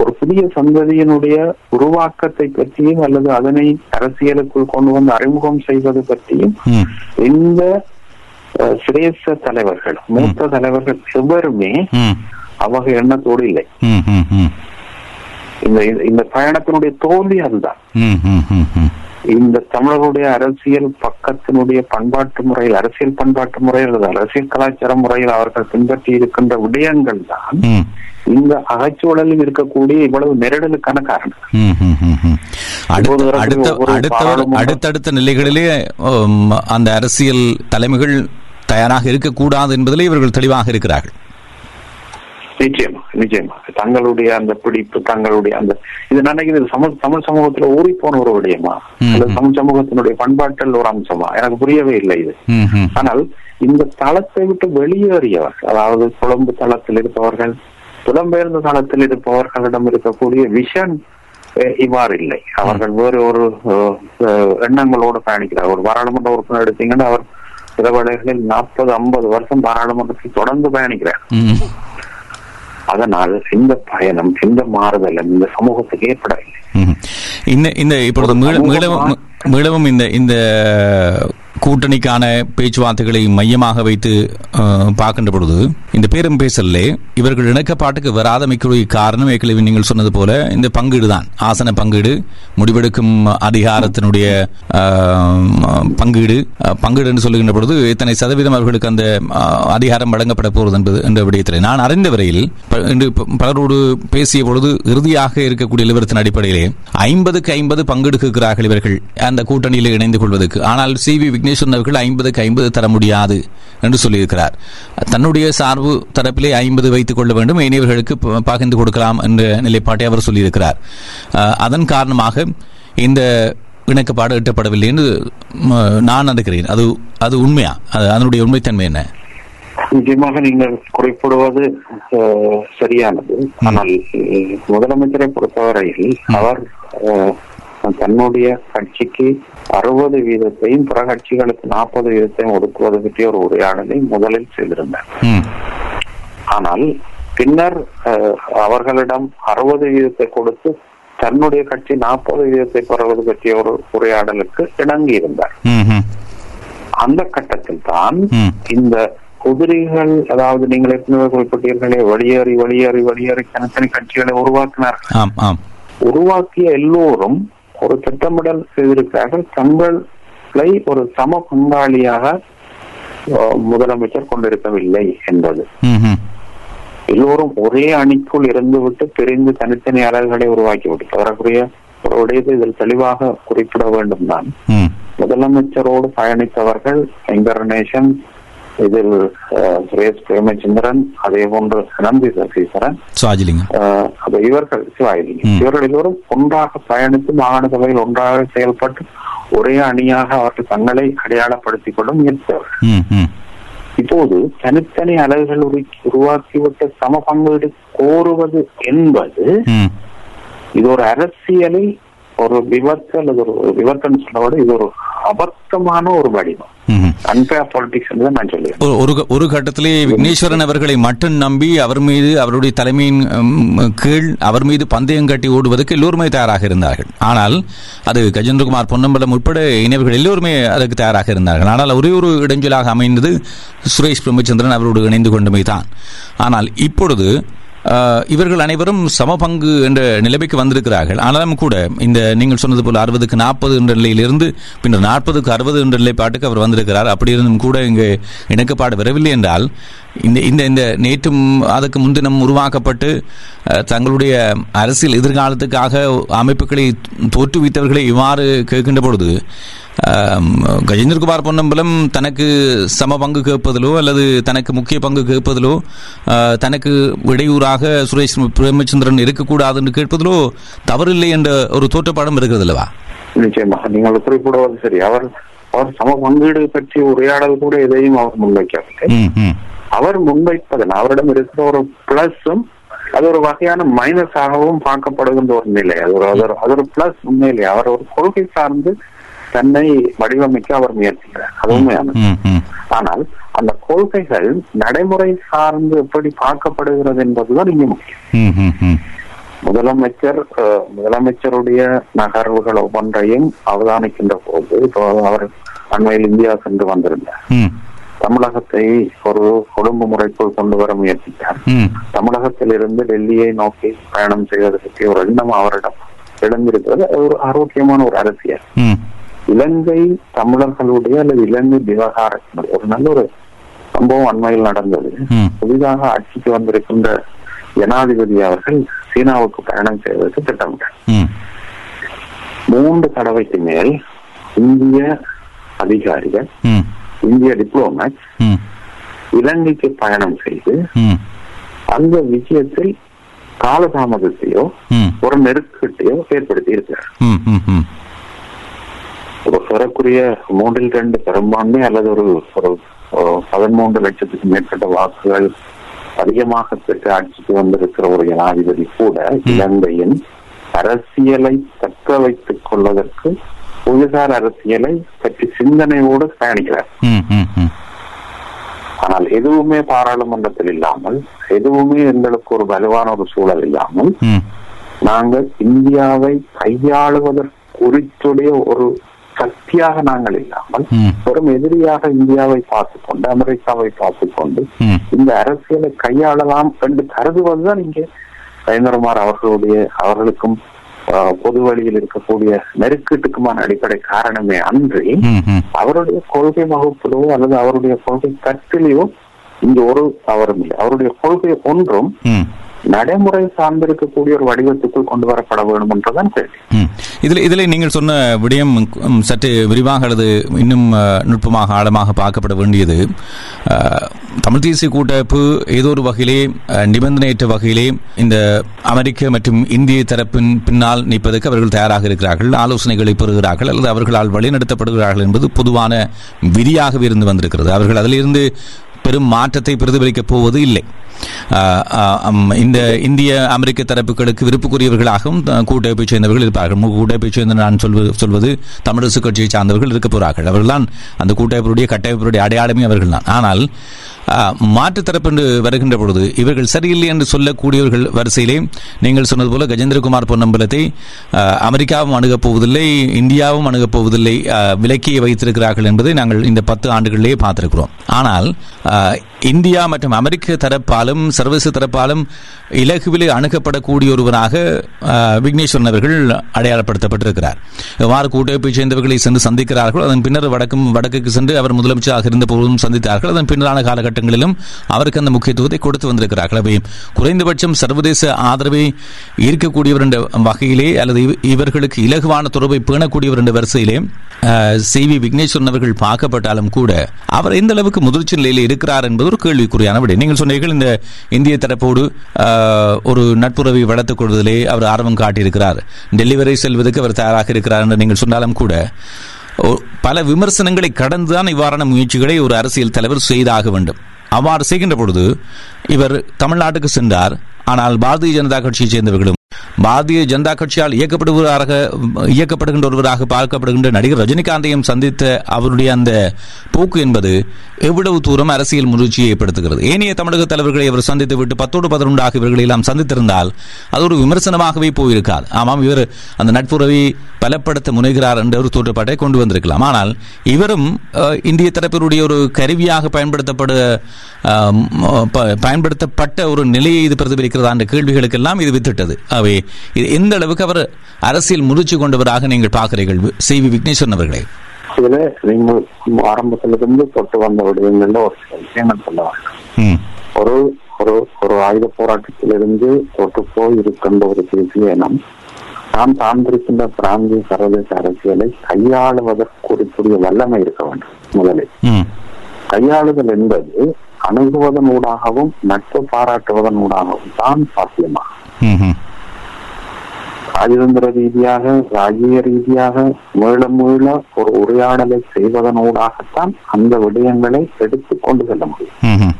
ஒரு புதிய சந்ததியினுடைய உருவாக்கத்தை பற்றியும் அல்லது அதனை அரசியலுக்குள் கொண்டு வந்து அறிமுகம் செய்வது பற்றியும் இந்த சிரேஷ்ட தலைவர்கள், மூத்த தலைவர்கள் எவருமே அவங்க எண்ணத்தோடு இல்லை. இந்த பயணத்தினுடைய தோல்வி அதுதான். இந்த தமிழருடைய அரசியல் பக்கத்தினுடைய பண்பாட்டு முறையில், அரசியல் பண்பாட்டு முறையில் அல்லது அரசியல் கலாச்சார முறையில் அவர்கள் பின்பற்றி இருக்கின்ற விடயங்கள் தான் இந்த அகச்சூழலில் இருக்கக்கூடிய இவ்வளவு நெருடலுக்கான காரணம். அடுத்தடுத்த நிலைகளிலே அந்த அரசியல் தலைமைகள் தயாராக இருக்கக்கூடாது என்பதிலே இவர்கள் தெளிவாக இருக்கிறார்கள். நிச்சயமா தங்களுடைய அந்த பிடிப்பு, தங்களுடைய அந்த இது நினைக்கிறது தமிழ் சமூகத்துல ஊறி போன ஒரு விடயமா அல்லது தமிழ் சமூகத்தினுடைய பண்பாட்டில் ஒரு அம்சமா எனக்கு புரியவே இல்லை இது. ஆனால் இந்த தளத்தை விட்டு வெளியேறியவர்கள், அதாவது புலம்பு தளத்தில் இருப்பவர்கள், புலம்பெயர்ந்த தளத்தில் இருப்பவர்களிடம் இருக்கக்கூடிய விஷன் இவ்வாறு இல்லை. அவர்கள் வேறு ஒரு எண்ணங்களோடு பயணிக்கிறார். ஒரு பாராளுமன்ற உறுப்பினர் எடுத்தீங்கன்னா அவர் சில வேளைகளில் 40-50 வருஷம் பாராளுமன்றத்தில் தொடர்ந்து பயணிக்கிறார். அதனால் இந்த பயணம், இந்த மாறுதல் இந்த சமூகத்துக்கு ஏற்படவில்லை. மீளவும் இந்த கூட்டணிக்கான பேச்சுவார்த்தைகளை மையமாக வைத்து பார்க்கின்ற பொழுது இந்த பேரும் பேசலே இவர்கள் இணக்கப்பாட்டுக்கு வராதமைக்குரிய காரணம் ஏற்கனவே நீங்கள் சொன்னது போல இந்த பங்கீடுதான். ஆசன பங்கீடு, முடிவெடுக்கும் அதிகாரத்தினுடைய பங்கீடுன்னு சொல்லுகின்ற பொழுது எத்தனை சதவீதம் அவர்களுக்கு அந்த அதிகாரம் வழங்கப்பட போகிறது என்பது என்ற விடயத்தில் நான் அறிந்த வரையில் இன்று பலரோடு பேசிய பொழுது இறுதியாக இருக்கக்கூடிய நிலவரத்தின் அடிப்படையிலே 50-50 பங்கீடு கேட்கிறார்கள் இவர்கள் அந்த கூட்டணியில் இணைந்து கொள்வதற்கு. ஆனால் சி வி விக்னேஸ்வரன் அவர்கள் 50-50 தர முடியாது என்று சொல்லியிருக்கிறார். தன்னுடைய சார்பு தரப்பிலே 50 வைத்துக் கொள்ள வேண்டும், இனியவர்களுக்கு பகிர்ந்து கொடுக்கலாம் என்ற நிலைப்பாட்டை அவர் சொல்லியிருக்கிறார். அதன் காரணமாக இந்த இணக்கப்பாடு எட்டப்படவில்லை என்று நான் நினைக்கிறேன். அது உண்மையா? அதனுடைய உண்மைத்தன்மை என்ன? நிச்சயமாக நீங்கள் குறிப்பிடுவது சரியானது. ஆனால் முதலமைச்சரை பொறுத்தவரையில் அவர் தன்னுடைய கட்சிக்கு 60% பிற கட்சிகளுக்கு 40% ஒதுக்குவது பற்றிய ஒரு உரையாடலை முதலில் செய்திருந்தார். ஆனால் பின்னர் அவர்களிடம் 60% கொடுத்து தன்னுடைய கட்சி 40% பெறுவது பற்றிய ஒரு உரையாடலுக்கு இணங்கி இருந்தார். அந்த கட்டத்தில் தான் இந்த குதிரைகள், அதாவது நீங்கள் ஏற்கனவே குறிப்பிட்டீர்களே, வெளியேறி வெளியேறி வெளியேறி தனித்தனி கட்சிகளை உருவாக்கினார்கள். உருவாக்கிய எல்லோரும் ஒரு திட்டமிடல் செய்திருக்கிறார்கள். தங்களை ஒரு சம பங்காளியாக முதலமைச்சர் கொண்டிருக்கவில்லை என்பது, எல்லோரும் ஒரே அணிக்குள் இருந்துவிட்டு பிரிந்து தனித்தனி அலகுகளை உருவாக்கிவிட்டு வரக்கூடிய ஒரு உடையது. இதில் தெளிவாக குறிப்பிட வேண்டும் தான், முதலமைச்சரோடு பயணித்தவர்கள் ஐங்கணேசன், இதில் சுரேஷ் பிரமச்சந்திரன், அதே போன்று அனந்தி சசிதரன், சிவாஜிலிங்கம், இவர்கள் சிவாஜிலிங்கம் இவர்கள் எல்லோரும் ஒன்றாக பயணித்து மாகாண சபையில் ஒன்றாக செயல்பட்டு ஒரே அணியாக அவர்கள் தங்களை அடையாளப்படுத்திக் கொள்ள முயற்சித்தவர்கள். இப்போது தனித்தனி அலகுகள் உருவாக்கிவிட்ட சம பங்கீடு கோருவது என்பது இது ஒரு அரசியலை ஒரு விபத்து அல்லது ஒரு விபத்துன்னு சொல்ல இது ஒரு அபத்தமான ஒரு வடிவம். ஒரு கட்டத்திலே விக்னேஸ்வரன் அவர்களை மட்டும் நம்பி அவர் மீது, அவருடைய தலைமையின் கீழ் அவர் மீது பந்தயம் கட்டி ஓடுவதற்கு எல்லோருமே தயாராக இருந்தார்கள். ஆனால் அது கஜேந்திரகுமார் பொன்னம்பலம் உட்பட இணையவர்கள் எல்லோருமே அதற்கு தயாராக இருந்தார்கள். ஆனால் ஒரே ஒரு இடைஞ்சலாக அமைந்தது சுரேஷ் பிரமச்சந்திரன் அவரோடு இணைந்து கொண்டமை தான். ஆனால் இப்பொழுது இவர்கள் அனைவரும் சமபங்கு என்ற நிலைமைக்கு வந்திருக்கிறார்கள். ஆனாலும் கூட இந்த நீங்கள் சொன்னது போல 60-40 என்ற நிலையிலிருந்து பின்னர் 40-60 என்ற நிலைப்பாட்டுக்கு அவர் வந்திருக்கிறார். அப்படி இருந்தும் கூட இங்கு இணக்கப்பாடு வரவில்லை என்றால் இந்த இந்த இந்த நேற்றும் அதற்கு முன்தினம் உருவாக்கப்பட்டு தங்களுடைய அரசியல் எதிர்காலத்துக்காக அமைப்புகளை தோற்றுவித்தவர்களை இவ்வாறு கேட்கின்ற பொழுது கஜேந்திரகுமார் பொன்னம்பலம் தனக்கு சம பங்கு கேட்பதிலோ அல்லது தனக்கு முக்கிய பங்கு கேட்பதிலோ தனக்கு இடையூறாக சுரேஷ் பிரமச்சந்திரன் இருக்கக்கூடாது என்று கேட்பதிலோ தவறில்லை என்ற ஒரு தோற்றப்பாடம் இருக்கிறது அல்லவா? நிச்சயமா நீங்கள் குறிப்பிடுவது சரி. அவர் அவர் சம பங்கீடு பற்றி உரையாடல் கூட எதையும் அவர் முன்வைக்கவில்லை. அவர் முன்வைப்பதன் அவரிடம் இருக்கிற ஒரு பிளஸும் அது ஒரு வகையான மைனஸாகவும் பார்க்கப்படுகின்ற ஒரு நிலை. அது ஒரு பிளஸ் உண்மையிலே அவர் ஒரு கொள்கை சார்ந்து தன்னை வடிவமைக்க அவர் முயற்சிக்கிறார், அது உண்மையானது. ஆனால் அந்த கொள்கைகள் நடைமுறை சார்ந்து எப்படி பார்க்கப்படுகிறது என்பதுதான் இங்கே முக்கியம். முதலமைச்சருடைய நகர்வுகள் ஒவ்வொன்றையும் அவதானிக்கின்ற போது, இப்போ அவர் அண்மையில் இந்தியா சென்று வந்திருந்தார், தமிழகத்தை ஒரு குடும்ப முறைக்குள் கொண்டு வர முயற்சித்தார். தமிழகத்திலிருந்து டெல்லியை நோக்கி பயணம் செய்வதற்கு ஒரு எண்ணம் அவரிடம் எழுந்திருக்கிறது. ஒரு ஆரோக்கியமான ஒரு அரசியல், இலங்கை தமிழர்களுடைய அல்லது இலங்கை விவகாரத்தினுடைய ஒரு நல்ல ஒரு சம்பவம் அண்மையில் நடந்தது. புதிதாக ஆட்சிக்கு வந்திருக்கின்ற ஜனாதிபதி அவர்கள் சீனாவுக்கு பயணம் செய்வதற்கு திட்டமிட்டார். 3 தடவைக்கு மேல் இந்திய அதிகாரிகள், இந்திய டிப்ளோமேட்ஸ் இலங்கைக்கு பயணம் செய்து அந்த விஷயத்தில் காலதாமதத்தையோ ஒரு நெருக்கட்டையோ ஏற்படுத்தி இருக்கிறார். ஒரு பெறக்கூடிய 2/3 பெரும்பான்மை அல்லது ஒரு 13 லட்சத்துக்கு மேற்பட்ட வாக்குகள் அதிகமாக பெற்று ஆட்சிக்கு வந்திருக்கிற ஒரு ஜனாதிபதி கூட இலங்கையின் அரசியலை தக்க வைத்துக் கொள்வதற்கு புதிதார அரசியலை பற்றி சிந்தனையோடு பயணிக்கிறார். ஆனால் எதுவுமே பாராளுமன்றத்தில் இல்லாமல், எதுவுமே எங்களுக்கு ஒரு வலுவான ஒரு சூழல் இல்லாமல், நாங்கள் இந்தியாவை கையாளுவதற்கு குறித்துடைய ஒரு சக்தியாக நாங்கள் இல்லாமல் வெறும் எதிரியாக இந்தியாவை பார்த்துக் கொண்டு, அமெரிக்காவை பார்த்துக் கொண்டு இந்த அரசியலை கையாளலாம் என்று கருதுவதுதான் இங்கே சைந்திரகுமார் அவர்களுக்கும் பொது வழியில் இருக்கக்கூடிய நெருக்கீட்டுக்குமான அடிப்படை காரணமே அன்றி அவருடைய கொள்கை வகுப்பிலோ அல்லது அவருடைய கொள்கை கட்டிலேயோ இங்கு ஒரு அவரும் இல்லை. அவருடைய கொள்கை ஒன்றும் நடைமுறை சார்ந்திருக்கக்கூடிய ஒரு வடிவத்துக்குள் கொண்டு வரப்பட வேண்டும் என்றுதான் கேள்வி. இதில் நீங்கள் சொன்ன விடயம் சற்று விரிவாக அல்லது இன்னும் நுட்பமாக ஆழமாக பார்க்கப்பட வேண்டியது. தமிழ் தேசிய கூட்டமைப்பு ஏதோ ஒரு வகையிலே நிபந்தனையற்ற வகையிலே இந்த அமெரிக்க மற்றும் இந்திய தரப்பின் பின்னால் நிற்பதற்கு அவர்கள் தயாராக இருக்கிறார்கள், ஆலோசனைகளை பெறுகிறார்கள் அல்லது அவர்களால் வழிநடத்தப்படுகிறார்கள் என்பது பொதுவான விதியாகவே இருந்து வந்திருக்கிறது. அவர்கள் அதிலிருந்து பெரும் மாற்றத்தை பிரதிபலிக்கப் போவது இல்லை. இந்த இந்திய அமெரிக்க தரப்புகளுக்கு விருப்புக்குரியவர்களாகவும் கூட்டமைப்பை சேர்ந்தவர்கள் இருப்பார்கள். கூட்டமைப்பை சேர்ந்த நான் சொல்வது தமிழரசு கட்சியை சார்ந்தவர்கள் இருக்க போகிறார்கள். அவர்கள்தான் அந்த கூட்டமைப்புடைய கட்டமைப்புடைய அடையாளமே அவர்கள் தான். ஆனால் மாற்றுத்தரப்பு என்று வருகின்ற பொழுது இவர்கள் சரியில்லை என்று சொல்லக்கூடியவர்கள் வரிசையிலே நீங்கள் சொன்னது போல கஜேந்திரகுமார் பொன்னம்பலத்தை அமெரிக்காவும் அணுகப் போவதில்லை, இந்தியாவும் அணுகப் போவதில்லை, விலக்கியை வைத்திருக்கிறார்கள் என்பதை நாங்கள் இந்த 10 ஆண்டுகளிலேயே பார்த்திருக்கிறோம். ஆனால் இந்தியா மற்றும் அமெரிக்க தரப்பாலும் சர்வதேச தரப்பாலும் இலகுவிலே அணுகப்படக்கூடிய ஒருவராக விக்னேஸ்வரன் அவர்கள் அடையாளப்படுத்தப்பட்டிருக்கிறார். எவ்வாறு கூட்டமைப்பை சேர்ந்தவர்களை சென்று சந்திக்கிறார்கள், அதன் பின்னர் வடக்குக்கு சென்று அவர் முதலமைச்சராக இருந்த போதும் சந்தித்தார்கள், அதன் பின்னரான காலகட்டங்களிலும் அவருக்கு அந்த முக்கியத்துவத்தை கொடுத்து வந்திருக்கிறார்கள். அவையும் குறைந்தபட்சம் சர்வதேச ஆதரவை ஈர்க்கக்கூடியவர் என்ற வகையிலே அல்லது இவர்களுக்கு இலகுவான தொடர்பை பேணக்கூடியவர் என்ற வரிசையிலே சி வி விக்னேஸ்வரன் அவர்கள் பார்க்கப்பட்டாலும் கூட அவர் எந்த அளவுக்கு முதிர்ச்சி நிலையில் இருக்கிறார் என்பது ஒரு கேள்விக்குறியான விட. நீங்கள் சொன்னீர்கள் இந்த இந்திய தரப்போடு ஒரு நட்புறவை வளர்த்துக் கொள்வதிலே அவர் ஆர்வம் காட்டியிருக்கிறார், டெல்லிவரை செல்வதற்கு அவர் தயாராக இருக்கிறார் என்று நீங்கள் சொன்னாலும் கூட பல விமர்சனங்களை கடந்துதான் இவ்வாறான முயற்சிகளை ஒரு அரசியல் தலைவர் செய்தாக வேண்டும். அவ்வாறு செய்கின்ற பொழுது இவர் தமிழ்நாட்டுக்கு சென்றார். ஆனால் பாரதிய ஜனதா கட்சியைச் சேர்ந்தவர்களும் பாரதிய ஜனதா கட்சியால் இயக்கப்படுகின்றவராக பார்க்கப்படுகின்ற நடிகர் ரஜினிகாந்தையும் சந்தித்த அவருடைய அந்த போக்கு என்பது எவ்வளவு தூரம் அரசியல் முயற்சியை ஏற்படுத்துகிறது. ஏனைய தமிழக தலைவர்களை அவர் சந்தித்து விட்டு 10-11 இவர்களை எல்லாம் சந்தித்திருந்தால் அது ஒரு விமர்சனமாகவே போயிருக்காது. ஆமாம், இவர் அந்த நட்புறவை பலப்படுத்த முனைகிறார் என்ற ஒரு தோற்றப்பாட்டை கொண்டு வந்திருக்கலாம். ஆனால் இவரும் இந்திய தரப்பினுடைய ஒரு கருவியாக பயன்படுத்தப்பட்ட ஒரு நிலையை இது பிரதிபலிக்கிறதா என்ற கேள்விகளுக்கெல்லாம் இது வித்திட்டது. அவை எந்த அளவுக்கு அவர் அரசியல் முறிச்சு கொண்டவராக நீங்கள் பார்க்கிறீர்கள் சி வி விக்னேஸ்வரன் அவர்களே? இதுல நீங்கள் ஆரம்பத்திலிருந்து தொட்டு வந்த விடயங்கள்ல ஒரு விஷயம் சொல்ல வேண்டும். ஒரு ஒரு ஆயுத போராட்டத்திலிருந்து தொட்டு போய் இருக்கின்ற ஒரு தேசிய இனம் நாம் சார்ந்திருக்கின்ற பிராந்திய சர்வதேச அரசியலை கையாளுவதற்குரிய வல்லமை இருக்க வேண்டும். முதலில் கையாளுதல் என்பது அணுகுவதன் ஊடாகவும் நட்பு பாராட்டுவதன் ஊடாகவும் தான் சாத்தியமாகும். ராஜதந்திர ரீதியாக ராஜ்ய ரீதியாக மீள மீள ஒரு உரையாடலை செய்வதனூடாகத்தான் அந்த விடயங்களை எடுத்துக் கொண்டு செல்ல முடியும்.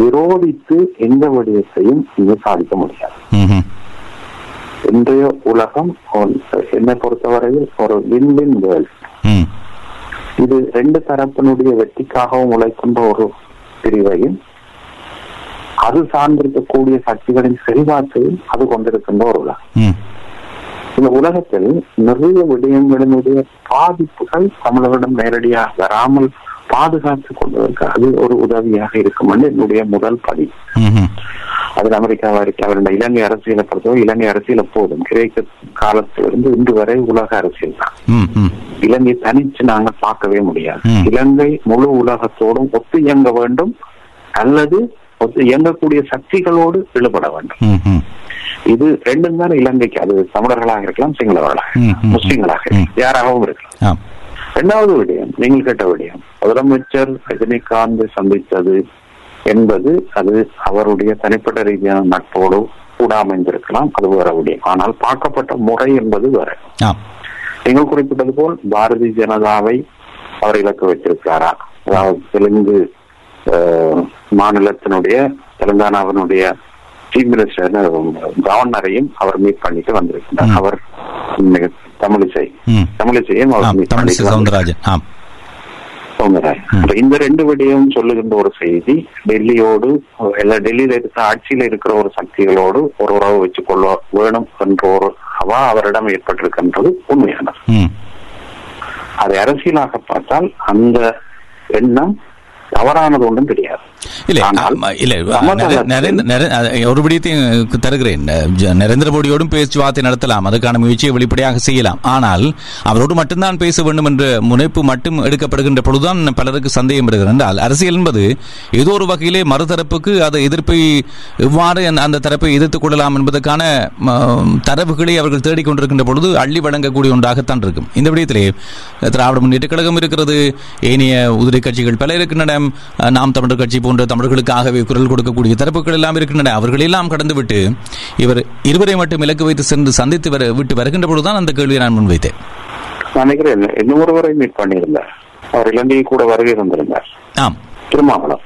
விரோதித்து எந்த விடயத்தையும் இது சாதிக்க முடியாது. இன்றைய உலகம் என்னை பொறுத்தவரையில் ஒரு வின் வேர்ல்ட். இது ரெண்டு தரப்பினுடைய வெற்றிக்காகவும் உழைக்கின்ற ஒரு பிரிவையும் அது சார்ந்திருக்கக்கூடிய சக்திகளின் செல்வாக்கையும் அது கொண்டிருக்கின்ற ஒரு உலகம். இந்த உலகத்தில் நிறைய விடயங்களினுடைய பாதிப்புகள் தமிழர்களிடம் நேரடியாக வராமல் பாதுகாத்துக் கொள்வதற்கு அது ஒரு உதவியாக இருக்கும் என்று என்னுடைய முதல் படி. அதில் அமெரிக்காவா இருக்க இலங்கை அரசியலை பொறுத்தவரை இலங்கை அரசியல் எப்போதும் கிரேக்க காலத்திலிருந்து இன்று வரை உலக அரசியல் தான். இலங்கை தனிச்சு நாங்கள் பார்க்கவே முடியாது. இலங்கை முழு உலகத்தோடும் ஒத்து இயங்க வேண்டும் அல்லது இயங்கக்கூடிய சக்திகளோடு ஈடுபட வேண்டும். இது ரெண்டும் தான் இலங்கைக்கு, அது தமிழர்களாக இருக்கலாம், சிங்களவர்களாக, முஸ்லிம்களாக இருக்கலாம், யாராகவும் இருக்கலாம். இரண்டாவது விடயம் நீங்கள் கேட்ட விடயம், முதலமைச்சர் ரஜினிகாந்த் சந்தித்தது என்பது அது அவருடைய தனிப்பட்ட ரீதியான நட்போடு கூட அமைந்திருக்கலாம், அது வேற விடயம். ஆனால் பார்க்கப்பட்ட முறை என்பது வேற. நீங்கள் குறிப்பிட்டது போல் பாரதிய ஜனதாவை அவர் இலக்கு வைத்திருக்கிறாரா? அதாவது தெலுங்கு மாநிலத்தினுடைய தெலுங்கானாவினுடைய சீஃப் மினிஸ்டர் கவர்னரையும் அவர் மீட் பண்ணிட்டு வந்திருக்கிறார். அவர் தமிழிசையும் அவர் இந்த ரெண்டு விடையும் சொல்லுகின்ற ஒரு செய்தி, டெல்லியோடு டெல்லியில இருக்க ஆட்சியில இருக்கிற ஒரு சக்திகளோடு ஒரு உறவு வச்சுக் கொள்ள வேணும் என்ற ஒரு அவா அவரிடம் ஏற்பட்டிருக்கின்றது உண்மையானது. அதை அரசியலாக பார்த்தால் அந்த எண்ணம் தவறானது ஒன்றும் கிடையாது. ஒரு விடயத்தையும் தருகிறேன். நரேந்திர மோடியோடும் பேச்சுவார்த்தை நடத்தலாம், அதுக்கான முயற்சியை வெளிப்படையாக செய்யலாம். ஆனால் அவரோடு மட்டும்தான் பேச வேண்டும் என்ற முனைப்பு மட்டும் எடுக்கப்படுகின்ற பொழுதுதான் பலருக்கு சந்தேகம் எடுக்கிறது. என்றால் அரசியல் என்பது ஏதோ ஒரு வகையிலே மறுதரப்புக்கு அதை எதிர்ப்பை எவ்வாறு அந்த தரப்பை எதிர்த்துக் கொள்ளலாம் என்பதற்கான தரவுகளை அவர்கள் தேடிக்கொண்டிருக்கின்ற பொழுது அள்ளி வழங்கக்கூடிய ஒன்றாகத்தான் இருக்கும். இந்த விடயத்திலே திராவிட முன்னேற்றக் கழகம் இருக்கிறது, ஏனைய உதிரி கட்சிகள் பல இருக்கின்றன, நாம் தமிழர் கட்சி போன்ற தமிழர்களுக்காகவே குரல் கொடுக்கக்கூடிய தரப்புகள் எல்லாம் இருக்கின்றன. அவர்களெல்லாம் கடந்துவிட்டு இவர் இருவரை மட்டும் இலக்கு வைத்து சென்று சந்தித்து விட்டு வருகின்ற பொழுதுதான் அந்த கேள்வியை நான் முன்வைத்தேன். நினைக்கிறேன் இன்னும் ஒருவரை மீட் பண்ணியிருந்தார், அவர் இலங்கையை கூட வருகை தந்திருந்தார். திருமாவளவன்.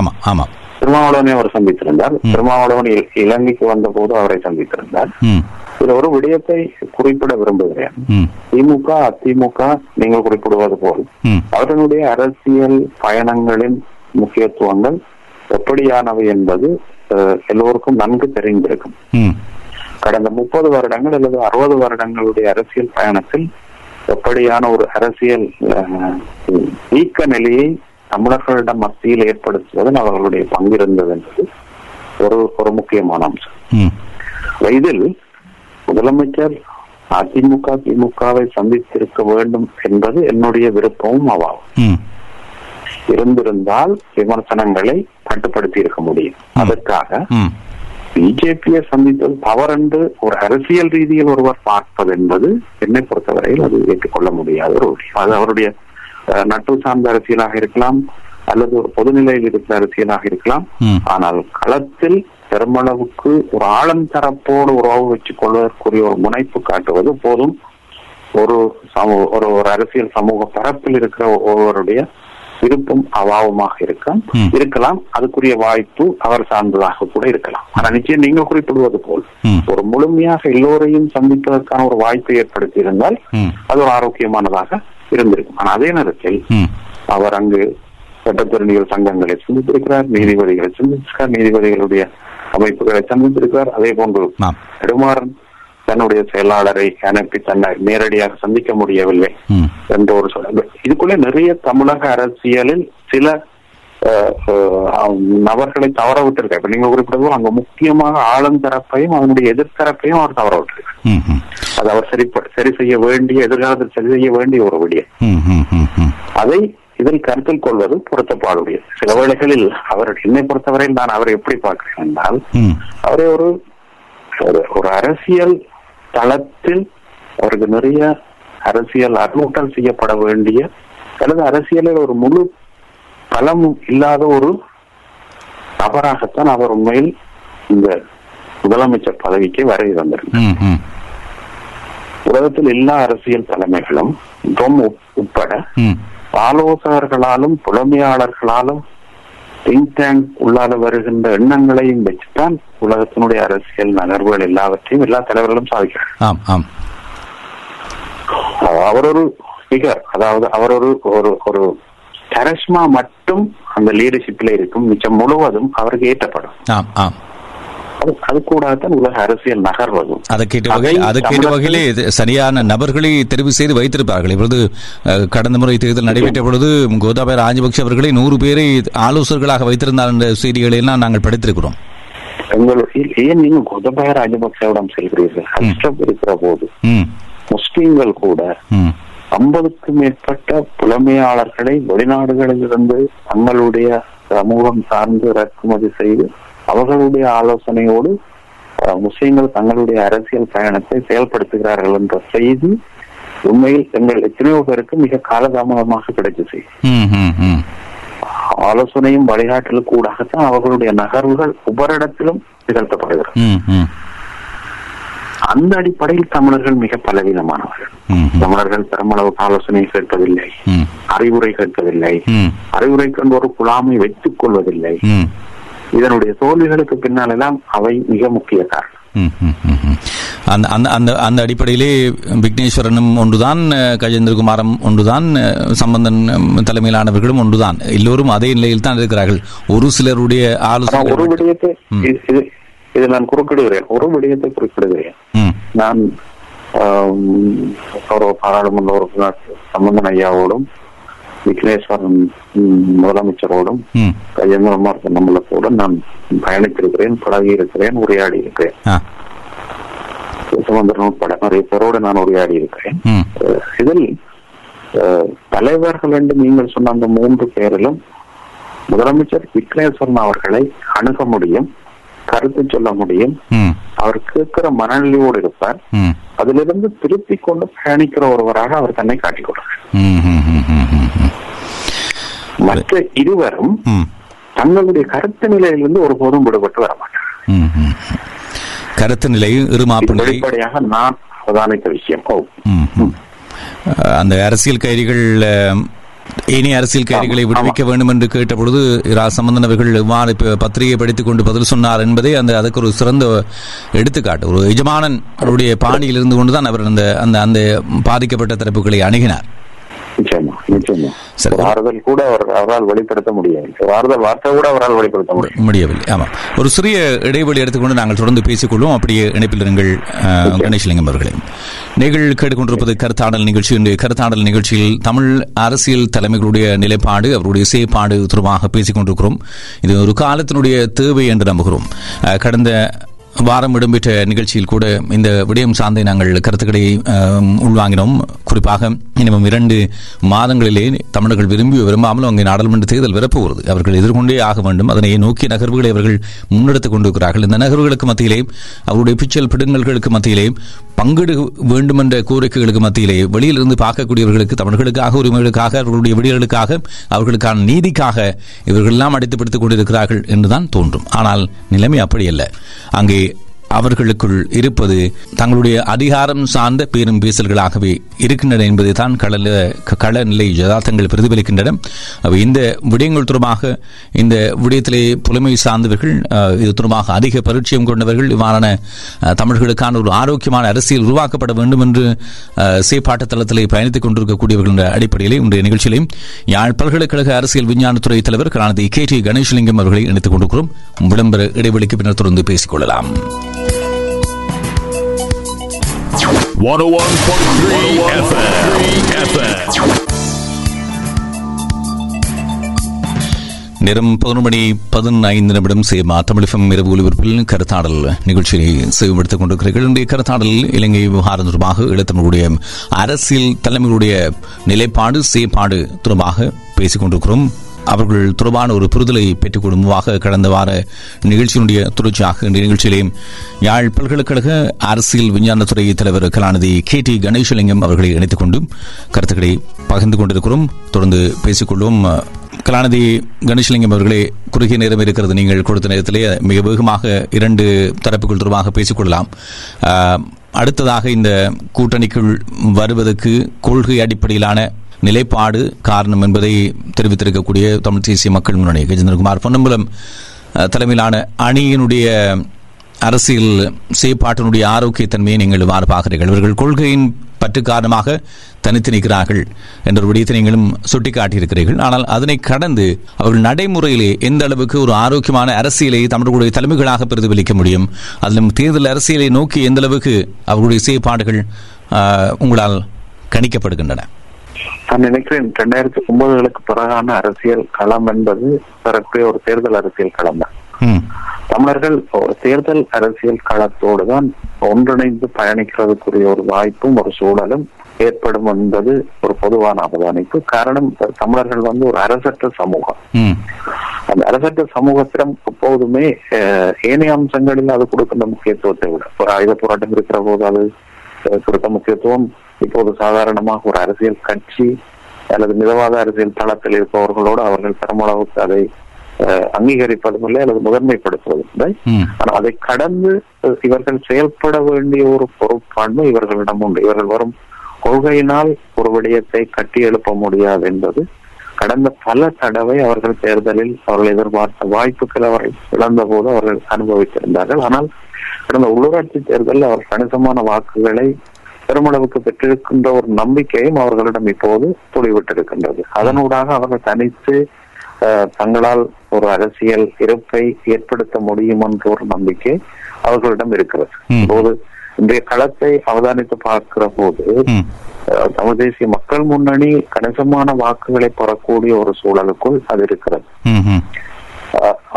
ஆமா ஆமா, திருமாவளவனை அவர் சந்தித்திருந்தார். திருமாவளவன் இலங்கைக்கு வந்த போது அவரை சந்தித்திருந்தார். இதுல ஒரு விடயத்தை குறிப்பிட விரும்புகிறேன். திமுக அதிமுக நீங்கள் குறிப்பிடுவது போல் அவர்களுடைய அரசியல் பயணங்களின் முக்கியத்துவங்கள் எப்படியானவை என்பது எல்லோருக்கும் நன்கு தெரிந்திருக்கும். கடந்த 30 வருடங்கள் அல்லது 60 வருடங்களுடைய அரசியல் பயணத்தில் எப்படியான ஒரு அரசியல் ஈக்க நிலையை தமிழர்களிடம் மத்தியில் ஏற்படுத்துவதில் அவர்களுடைய பங்கு இருந்தது என்பது ஒரு முக்கியமான அம்சம். இதில் முதலமைச்சர் அதிமுக திமுகவை சந்தித்திருக்க வேண்டும் என்பது என்னுடைய விருப்பமும் ஆவாகும். இருந்திருந்தால் விமர்சனங்களை கட்டுப்படுத்தி இருக்க முடியும். அதற்காக பிஜேபியை சந்தித்தது தவறென்று ஒரு அரசியல் ரீதியில் ஒருவர் பார்ப்பது என்பது என்னை பொறுத்தவரையில் அது ஏற்றுக்கொள்ள முடியாத ஒரு விஷயம். அது அவருடைய நட்பு சார்ந்த அரசியலாக இருக்கலாம் அல்லது ஒரு பொதுநிலையில் இருக்கிற அரசியலாக இருக்கலாம். ஆனால் களத்தில் பெருமளவுக்கு ஒரு ஆழம் தரப்போடு உறவு வச்சுக் கொள்வதற்குரிய ஒரு முனைப்பு காட்டுவது போதும் ஒரு அரசியல் சமூக பரப்பில் இருக்கிற ஒவ்வொருடைய விருப்பம் அவாவமாக இருக்கலாம். அதுக்குரிய வாய்ப்பு அவர் சார்ந்ததாக கூட இருக்கலாம். ஆனா நிச்சயம் நீங்கள் குறிப்பிடுவது போல் ஒரு முழுமையாக எல்லோரையும் சந்திப்பதற்கான ஒரு வாய்ப்பை ஏற்படுத்தி இருந்தால் அது ஒரு ஆரோக்கியமானதாக இருந்திருக்கும். ஆனா அதே நேரத்தில் அவர் அங்கு சட்டத்திறனிகள் சங்கங்களை சந்தித்திருக்கிறார், நீதிபதிகளை சந்தித்திருக்கிறார், நீதிபதிகளுடைய அமைப்புகளை சந்தித்திருக்கிறார். அதே போன்று நெடுமாறன் தன்னுடைய செயலாளரை அனுப்பி தன்னை நேரடியாக சந்திக்க முடியவில்லை என்ற ஒரு சொல். இதுக்குள்ளே நிறைய தமிழக அரசியலில் சில நபர்களை தவற விட்டிருக்காரு. இப்ப நீங்க குறிப்பிட்டது அங்க முக்கியமாக ஆளுந்தரப்பையும் அதனுடைய எதிர்த்தரப்பையும் அவர் தவற விட்டிருக்காரு. அது அவர் சரி செய்ய வேண்டிய, எதிர்காலத்தில் சரி செய்ய வேண்டிய ஒரு விடயம். அதை இதில் கருத்தில் கொள்வது பொருத்தப்பாடுடையது. சில வேளைகளில் அவர் என்னை பொறுத்தவரையில் நான் அவரை எப்படி பார்க்கிறேன் என்றால், அவரை ஒரு ஒரு அரசியல் தளத்தில் அவருக்கு நிறைய அரசியல் அறிமுகம் செய்யப்பட வேண்டிய அல்லது அரசியலில் ஒரு முழு பலமும் இல்லாத ஒரு நபராகத்தான் அவர் உண்மையில் இந்த முதலமைச்சர் பதவிக்கு வரை வந்திருந்தார். உலகத்தில் எல்லா அரசியல் தலைமைகளும் உட்பட ஆலோசகர்களாலும் புலமையாளர்களாலும் திங்க் டேங்க் உள்ளால வருகின்ற எண்ணங்களையும் வச்சுதான் உலகத்தினுடைய அரசியல் நகர்வுகள் எல்லாவற்றையும் எல்லா தலைவர்களும் சாதிக்கிறார். அவர் ஒரு ஃபிகர், அதாவது அவர் ஒரு ஒரு கரிஷ்மா மட்டும் அந்த லீடர்ஷிப்ல இருக்கும், மிச்சம் முழுவதும் அவருக்கு ஏற்றப்படும். அது கூடத்தான் உலக அரசியல் நகர்வதும் அதுக்கேற்ற வகையிலே சரியான நபர்களை தெரிவு செய்து வைத்திருப்பார்கள். இப்பொழுது கடந்த முறை தேர்தல் நடைபெற்ற பொழுது கோதாபய ராஜபக்ச அவர்களை 100 பேரை ஆலோசகர்களாக வைத்திருந்தார் என்ற செய்திகளை எல்லாம் நாங்கள் படித்திருக்கிறோம். ஏன் நீங்க கோதாபய ராஜபக்சவிடம் செல்கிறீர்கள்? கஷ்டம் இருக்கிற போது முஸ்லீம்கள் கூட 50க்கும் மேற்பட்ட புலமையாளர்களை வெளிநாடுகளில் இருந்து தங்களுடைய சமூகம் சார்ந்து இறக்குமதி செய்து அவர்களுடைய ஆலோசனையோடு முஸ்லிம்கள் தங்களுடைய அரசியல் பயணத்தை செயல்படுத்துகிறார்கள் என்ற செய்தி உண்மையில் எங்கள் எத்தனையோ பேருக்கு மிக காலதாமதமாக கிடைச்சது. ஆலோசனையும் வழிகாட்டல் கூடாகத்தான் அவர்களுடைய நகர்வுகள் ஒவ்வொரிடத்திலும் நிகழ்த்தப்படுகிறது. அந்த அடிப்படையில் தமிழர்கள் மிக பலவீனமானவர்கள். தமிழர்கள் பெருமளவுக்கு ஆலோசனை கேட்பதில்லை, அறிவுரை கேட்பதில்லை, அறிவுரை கொண்டு ஒரு குழாமை வைத்துக் கொள்வதில்லை. இதனுடைய தோல்விகளுக்கு பின்னால் எல்லாம் அவை மிக முக்கிய காரணம். அந்த அடிப்படையிலே விக்னேஸ்வரனும் ஒன்றுதான், கஜேந்திரகுமாரும் ஒன்றுதான், சம்பந்தன் தலைமையிலானவர்களும் ஒன்றுதான். எல்லோரும் அதே நிலையில் தான் இருக்கிறார்கள். ஒரு சிலருடைய ஆலோசனை ஒரு விடயத்தை இதை நான் குறிப்பிடுகிறேன், ஒரு விடயத்தை குறிப்பிடுகிறேன். நான் பாராளுமன்ற உறுப்பினர் சம்பந்தன் ஐயாவோடும் விக்னேஸ்வரன் முதலமைச்சரோடும் கஜேந்திரகுமார் பொன்னம்பலத்தோடும் நான் பயணித்திருக்கிறேன், பழகி இருக்கிறேன், உரையாடி இருக்கிறேன். சுமந்திரன் உட்பட நிறைய பேரோடு நான் உரையாடி இருக்கிறேன். இதில் தலைவர்கள் என்று நீங்கள் சொன்ன அந்த 3 பேரிலும் முதலமைச்சர் விக்னேஸ்வரன் அவர்களை அணுக முடியும், கருத்து சொல்ல முடியும், அவர் கேட்கிற மனநிலையோடு இருப்பார். அதிலிருந்து திருப்பி கொண்டு பயணிக்கிற ஒருவராக அவர் தன்னை காட்டிக்கொள்கிறார். மற்ற 2 பேரும் தங்களுடைய கருத்து நிலையிலிருந்து ஒருபோதும் விடுபட்டு வரமாட்டார். கருத்து நிலையில் வெளிப்படையாக நான் அவதானித்த விஷயம் அந்த அரசியல் கைதிகள் இனி அரசியல் கைதிகளை விடுவிக்க வேண்டும் என்று கேட்டபொழுது இரா சம்பந்தன் அவர்கள் எவ்வாறு பத்திரிகை படித்துக் கொண்டு பதில் சொன்னார் என்பதை அதுக்கு ஒரு சிறந்த எடுத்துக்காட்டு. ஒரு எஜமானன் அவருடைய பாணியில் இருந்து கொண்டுதான் அவர் அந்த பாதிக்கப்பட்ட தரப்புகளை அணுகினார். கூட அவரால் வெளிப்படுத்த முடியவில்லை. ஆமா, ஒரு சிறிய இடைவெளி எடுத்துக்கொண்டு நாங்கள் தொடர்ந்து பேசிக்கொள்வோம். அப்படியே இணைப்பில் இருங்கள் கணேசலிங்கம் அவர்களே. நீங்கள் கேட்டுக்கொண்டிருப்பது கருத்தாடல் நிகழ்ச்சி. இன்றைய கருத்தாடல் நிகழ்ச்சியில் தமிழ் அரசியல் தலைமைகளுடைய நிலைப்பாடு, அவருடைய செயற்பாடு தொடர்பாக பேசிக் கொண்டிருக்கிறோம். இது ஒரு காலத்தினுடைய தேவை என்று நம்புகிறோம். கடந்த வாரம் இடம்பெற்ற நிகழ்ச்சியில் கூட இந்த விடயம் சார்ந்த நாங்கள் கருத்துக்களை உள்வாங்கினோம். குறிப்பாக இன்னும் 2 மாதங்களிலே தமிழர்கள் விரும்பாமலும் அங்கே நாடாளுமன்ற தேர்தல் விரப்போகிறது. அவர்கள் எதிர்கொண்டே ஆக வேண்டும். அதனை நோக்கிய நகர்வுகளை அவர்கள் முன்னெடுத்துக் கொண்டிருக்கிறார்கள். இந்த நகர்வுகளுக்கு மத்தியிலே, அவருடைய பிச்சல் பிடுங்கல்களுக்கு மத்தியிலே, பங்கெடு வேண்டும் என்ற கோரிக்கைகளுக்கு மத்தியிலே, வெளியிலிருந்து பார்க்கக்கூடியவர்களுக்கு, தமிழர்களுக்காக, உரிமைகளுக்காக, அவர்களுடைய விடியல்களுக்காக, அவர்களுக்கான நீதிக்காக இவர்கள் எல்லாம் அடித்துப்படுத்திக் கொண்டிருக்கிறார்கள் என்றுதான் தோன்றும். ஆனால் நிலைமை அப்படியல்ல. அங்கே அவர்களுக்குள் இருப்பது தங்களுடைய அதிகாரம் சார்ந்த பேரும் பேசல்களாகவே இருக்கின்றன என்பதைதான் களநிலை யதார்த்தங்கள் பிரதிபலிக்கின்றன. இந்த விடயங்கள் தொடர்பாக, இந்த விடயத்திலே புலமை சார்ந்தவர்கள், இது தொடர்பாக அதிக பரிச்சயம் கொண்டவர்கள், இவ்வாறான தமிழர்களுக்கான ஒரு ஆரோக்கியமான அரசியல் உருவாக்கப்பட வேண்டும் என்று சேப்பாட்டு தளத்திலே பயணித்துக் கொண்டிருக்கக்கூடியவர்கள் என்ற அடிப்படையிலே இன்றைய நிகழ்ச்சியிலையும் யாழ் பல்கலைக்கழக அரசியல் விஞ்ஞானத்துறை தலைவர் கருணாநிதி KT கணேசலிங்கம் அவர்களை இணைத்துக் கொண்டிருக்கிறோம். விளம்பர இடைவெளிக்கு பின்னர் தொடர்ந்து பேசிக் கொள்ளலாம். 101.3 FM. நேரம் 11:15 சேமா தமிழகம் இரவு ஒலிபரப்பில் கருத்தாடல் நிகழ்ச்சியை செயல்படுத்திக் கொண்டிருக்கிறார்கள். இன்றைய கருத்தாடலில் இலங்கை விவகாரம் தொடர்பாக இளத்தமிழுடைய அரசியல் தலைமையுடைய நிலைப்பாடு செயற்பாடு தொடர்பாக பேசிக் கொண்டிருக்கிறோம். அவர்கள் தொடர்பான ஒரு புரிதலை பெற்றுக் கொள்ளுமாக கடந்த வார நிகழ்ச்சியினுடைய தொடர்ச்சியாக இன்றைய நிகழ்ச்சியிலேயும் யாழ் பல்கலைக்கழக அரசியல் விஞ்ஞானத்துறை தலைவர் கலாநிதி KT கணேசலிங்கம் அவர்களை இணைத்துக் கொண்டு கருத்துக்களை பகிர்ந்து கொண்டிருக்கிறோம். தொடர்ந்து பேசிக்கொள்வோம். கலாநிதி கணேசலிங்கம் அவர்களே, குறுகிய நேரம் இருக்கிறது. நீங்கள் கொடுத்த நேரத்திலே மிக வேகமாக இரண்டு தரப்புகள் தொடர்பாக பேசிக்கொள்ளலாம். அடுத்ததாக இந்த கூட்டணிக்குள் வருவதற்கு கொள்கை அடிப்படையிலான நிலைப்பாடு காரணம் என்பதை தெரிவித்திருக்கக்கூடிய தமிழ் தேசிய மக்கள் முன்னணி கஜேந்திரகுமார் பொன்னம்பலம் தலைமையிலான அணியினுடைய அரசியல் செயற்பாட்டினுடைய ஆரோக்கியத்தன்மையை நீங்கள் இவ்வாறு பார்க்கிறீர்கள். இவர்கள் கொள்கையின் பற்று காரணமாக தனித்து நிற்கிறார்கள் என்ற ஒரு விடயத்தை நீங்களும் சுட்டிக்காட்டியிருக்கிறீர்கள். ஆனால் அதனை கடந்து அவர்கள் நடைமுறையிலே எந்த அளவுக்கு ஒரு ஆரோக்கியமான அரசியலை தமிழர்களுடைய தலைமைகளாக பிரதிபலிக்க முடியும், அதிலும் தேர்தல் அரசியலை நோக்கி எந்த அளவுக்கு அவர்களுடைய செயற்பாடுகள் உங்களால் கணிக்கப்படுகின்றன? நான் நினைக்கிறேன் 2009 பிறகான அரசியல் களம் என்பது தரக்கூடிய ஒரு தேர்தல் அரசியல் களம் தான். தமிழர்கள் ஒரு தேர்தல் அரசியல் களத்தோடு தான் ஒன்றிணைந்து பயணிக்கிறதுக்குரிய ஒரு வாய்ப்பும் ஒரு சூழலும் ஏற்படும் என்பது ஒரு பொதுவான அவதானிப்பு. காரணம், தமிழர்கள் ஒரு அரசற்ற சமூகம். அந்த அரசற்ற சமூகத்திடம் எப்போதுமே ஏனைய அம்சங்களில் அது கொடுக்கின்ற முக்கியத்துவத்தை விட, ஒரு ஆயுத போராட்டம் இருக்கிற போது அது கொடுத்த முக்கியத்துவம் இப்போது சாதாரணமாக ஒரு அரசியல் கட்சி அல்லது மிதவாத அரசியல் தளத்தில் இருப்பவர்களோடு அவர்கள் பெருமளவுக்கு அதை அங்கீகரிப்பதும் இல்லை அல்லது முதன்மைப்படுத்துவதும் இல்லை. ஆனால் அதை கடந்து இவர்கள் செயல்பட வேண்டிய ஒரு பொறுப்பாண்மை இவர்களிடம் உண்டு. இவர்கள் வரும் கொள்கையினால் ஒரு விடயத்தை கட்டி எழுப்ப முடியாது என்பது கடந்த பல தடவை அவர்கள் தேர்தலில் அவர்கள் எதிர்பார்த்த வாய்ப்புகள் அவர்கள் இழந்த போது அவர்கள் அனுபவித்திருந்தார்கள். ஆனால் கடந்த உள்ளூராட்சி தேர்தலில் அவர்கள் கணிசமான வாக்குகளை பெருமளவுக்கு பெற்றிருக்கின்ற ஒரு நம்பிக்கையும் அவர்களிடம் இப்போது துளிவிட்டிருக்கின்றது. அதனூடாக அவர்கள் தனித்து தங்களால் ஒரு அரசியல் இருப்பை ஏற்படுத்த முடியும் என்ற ஒரு நம்பிக்கை அவர்களிடம் இருக்கிறது. இப்போது இன்றைய களத்தை அவதானித்து பார்க்கிற போது தமிழ் தேசிய மக்கள் முன்னணி கணிசமான வாக்குகளை பெறக்கூடிய ஒரு சூழலுக்குள் அது இருக்கிறது.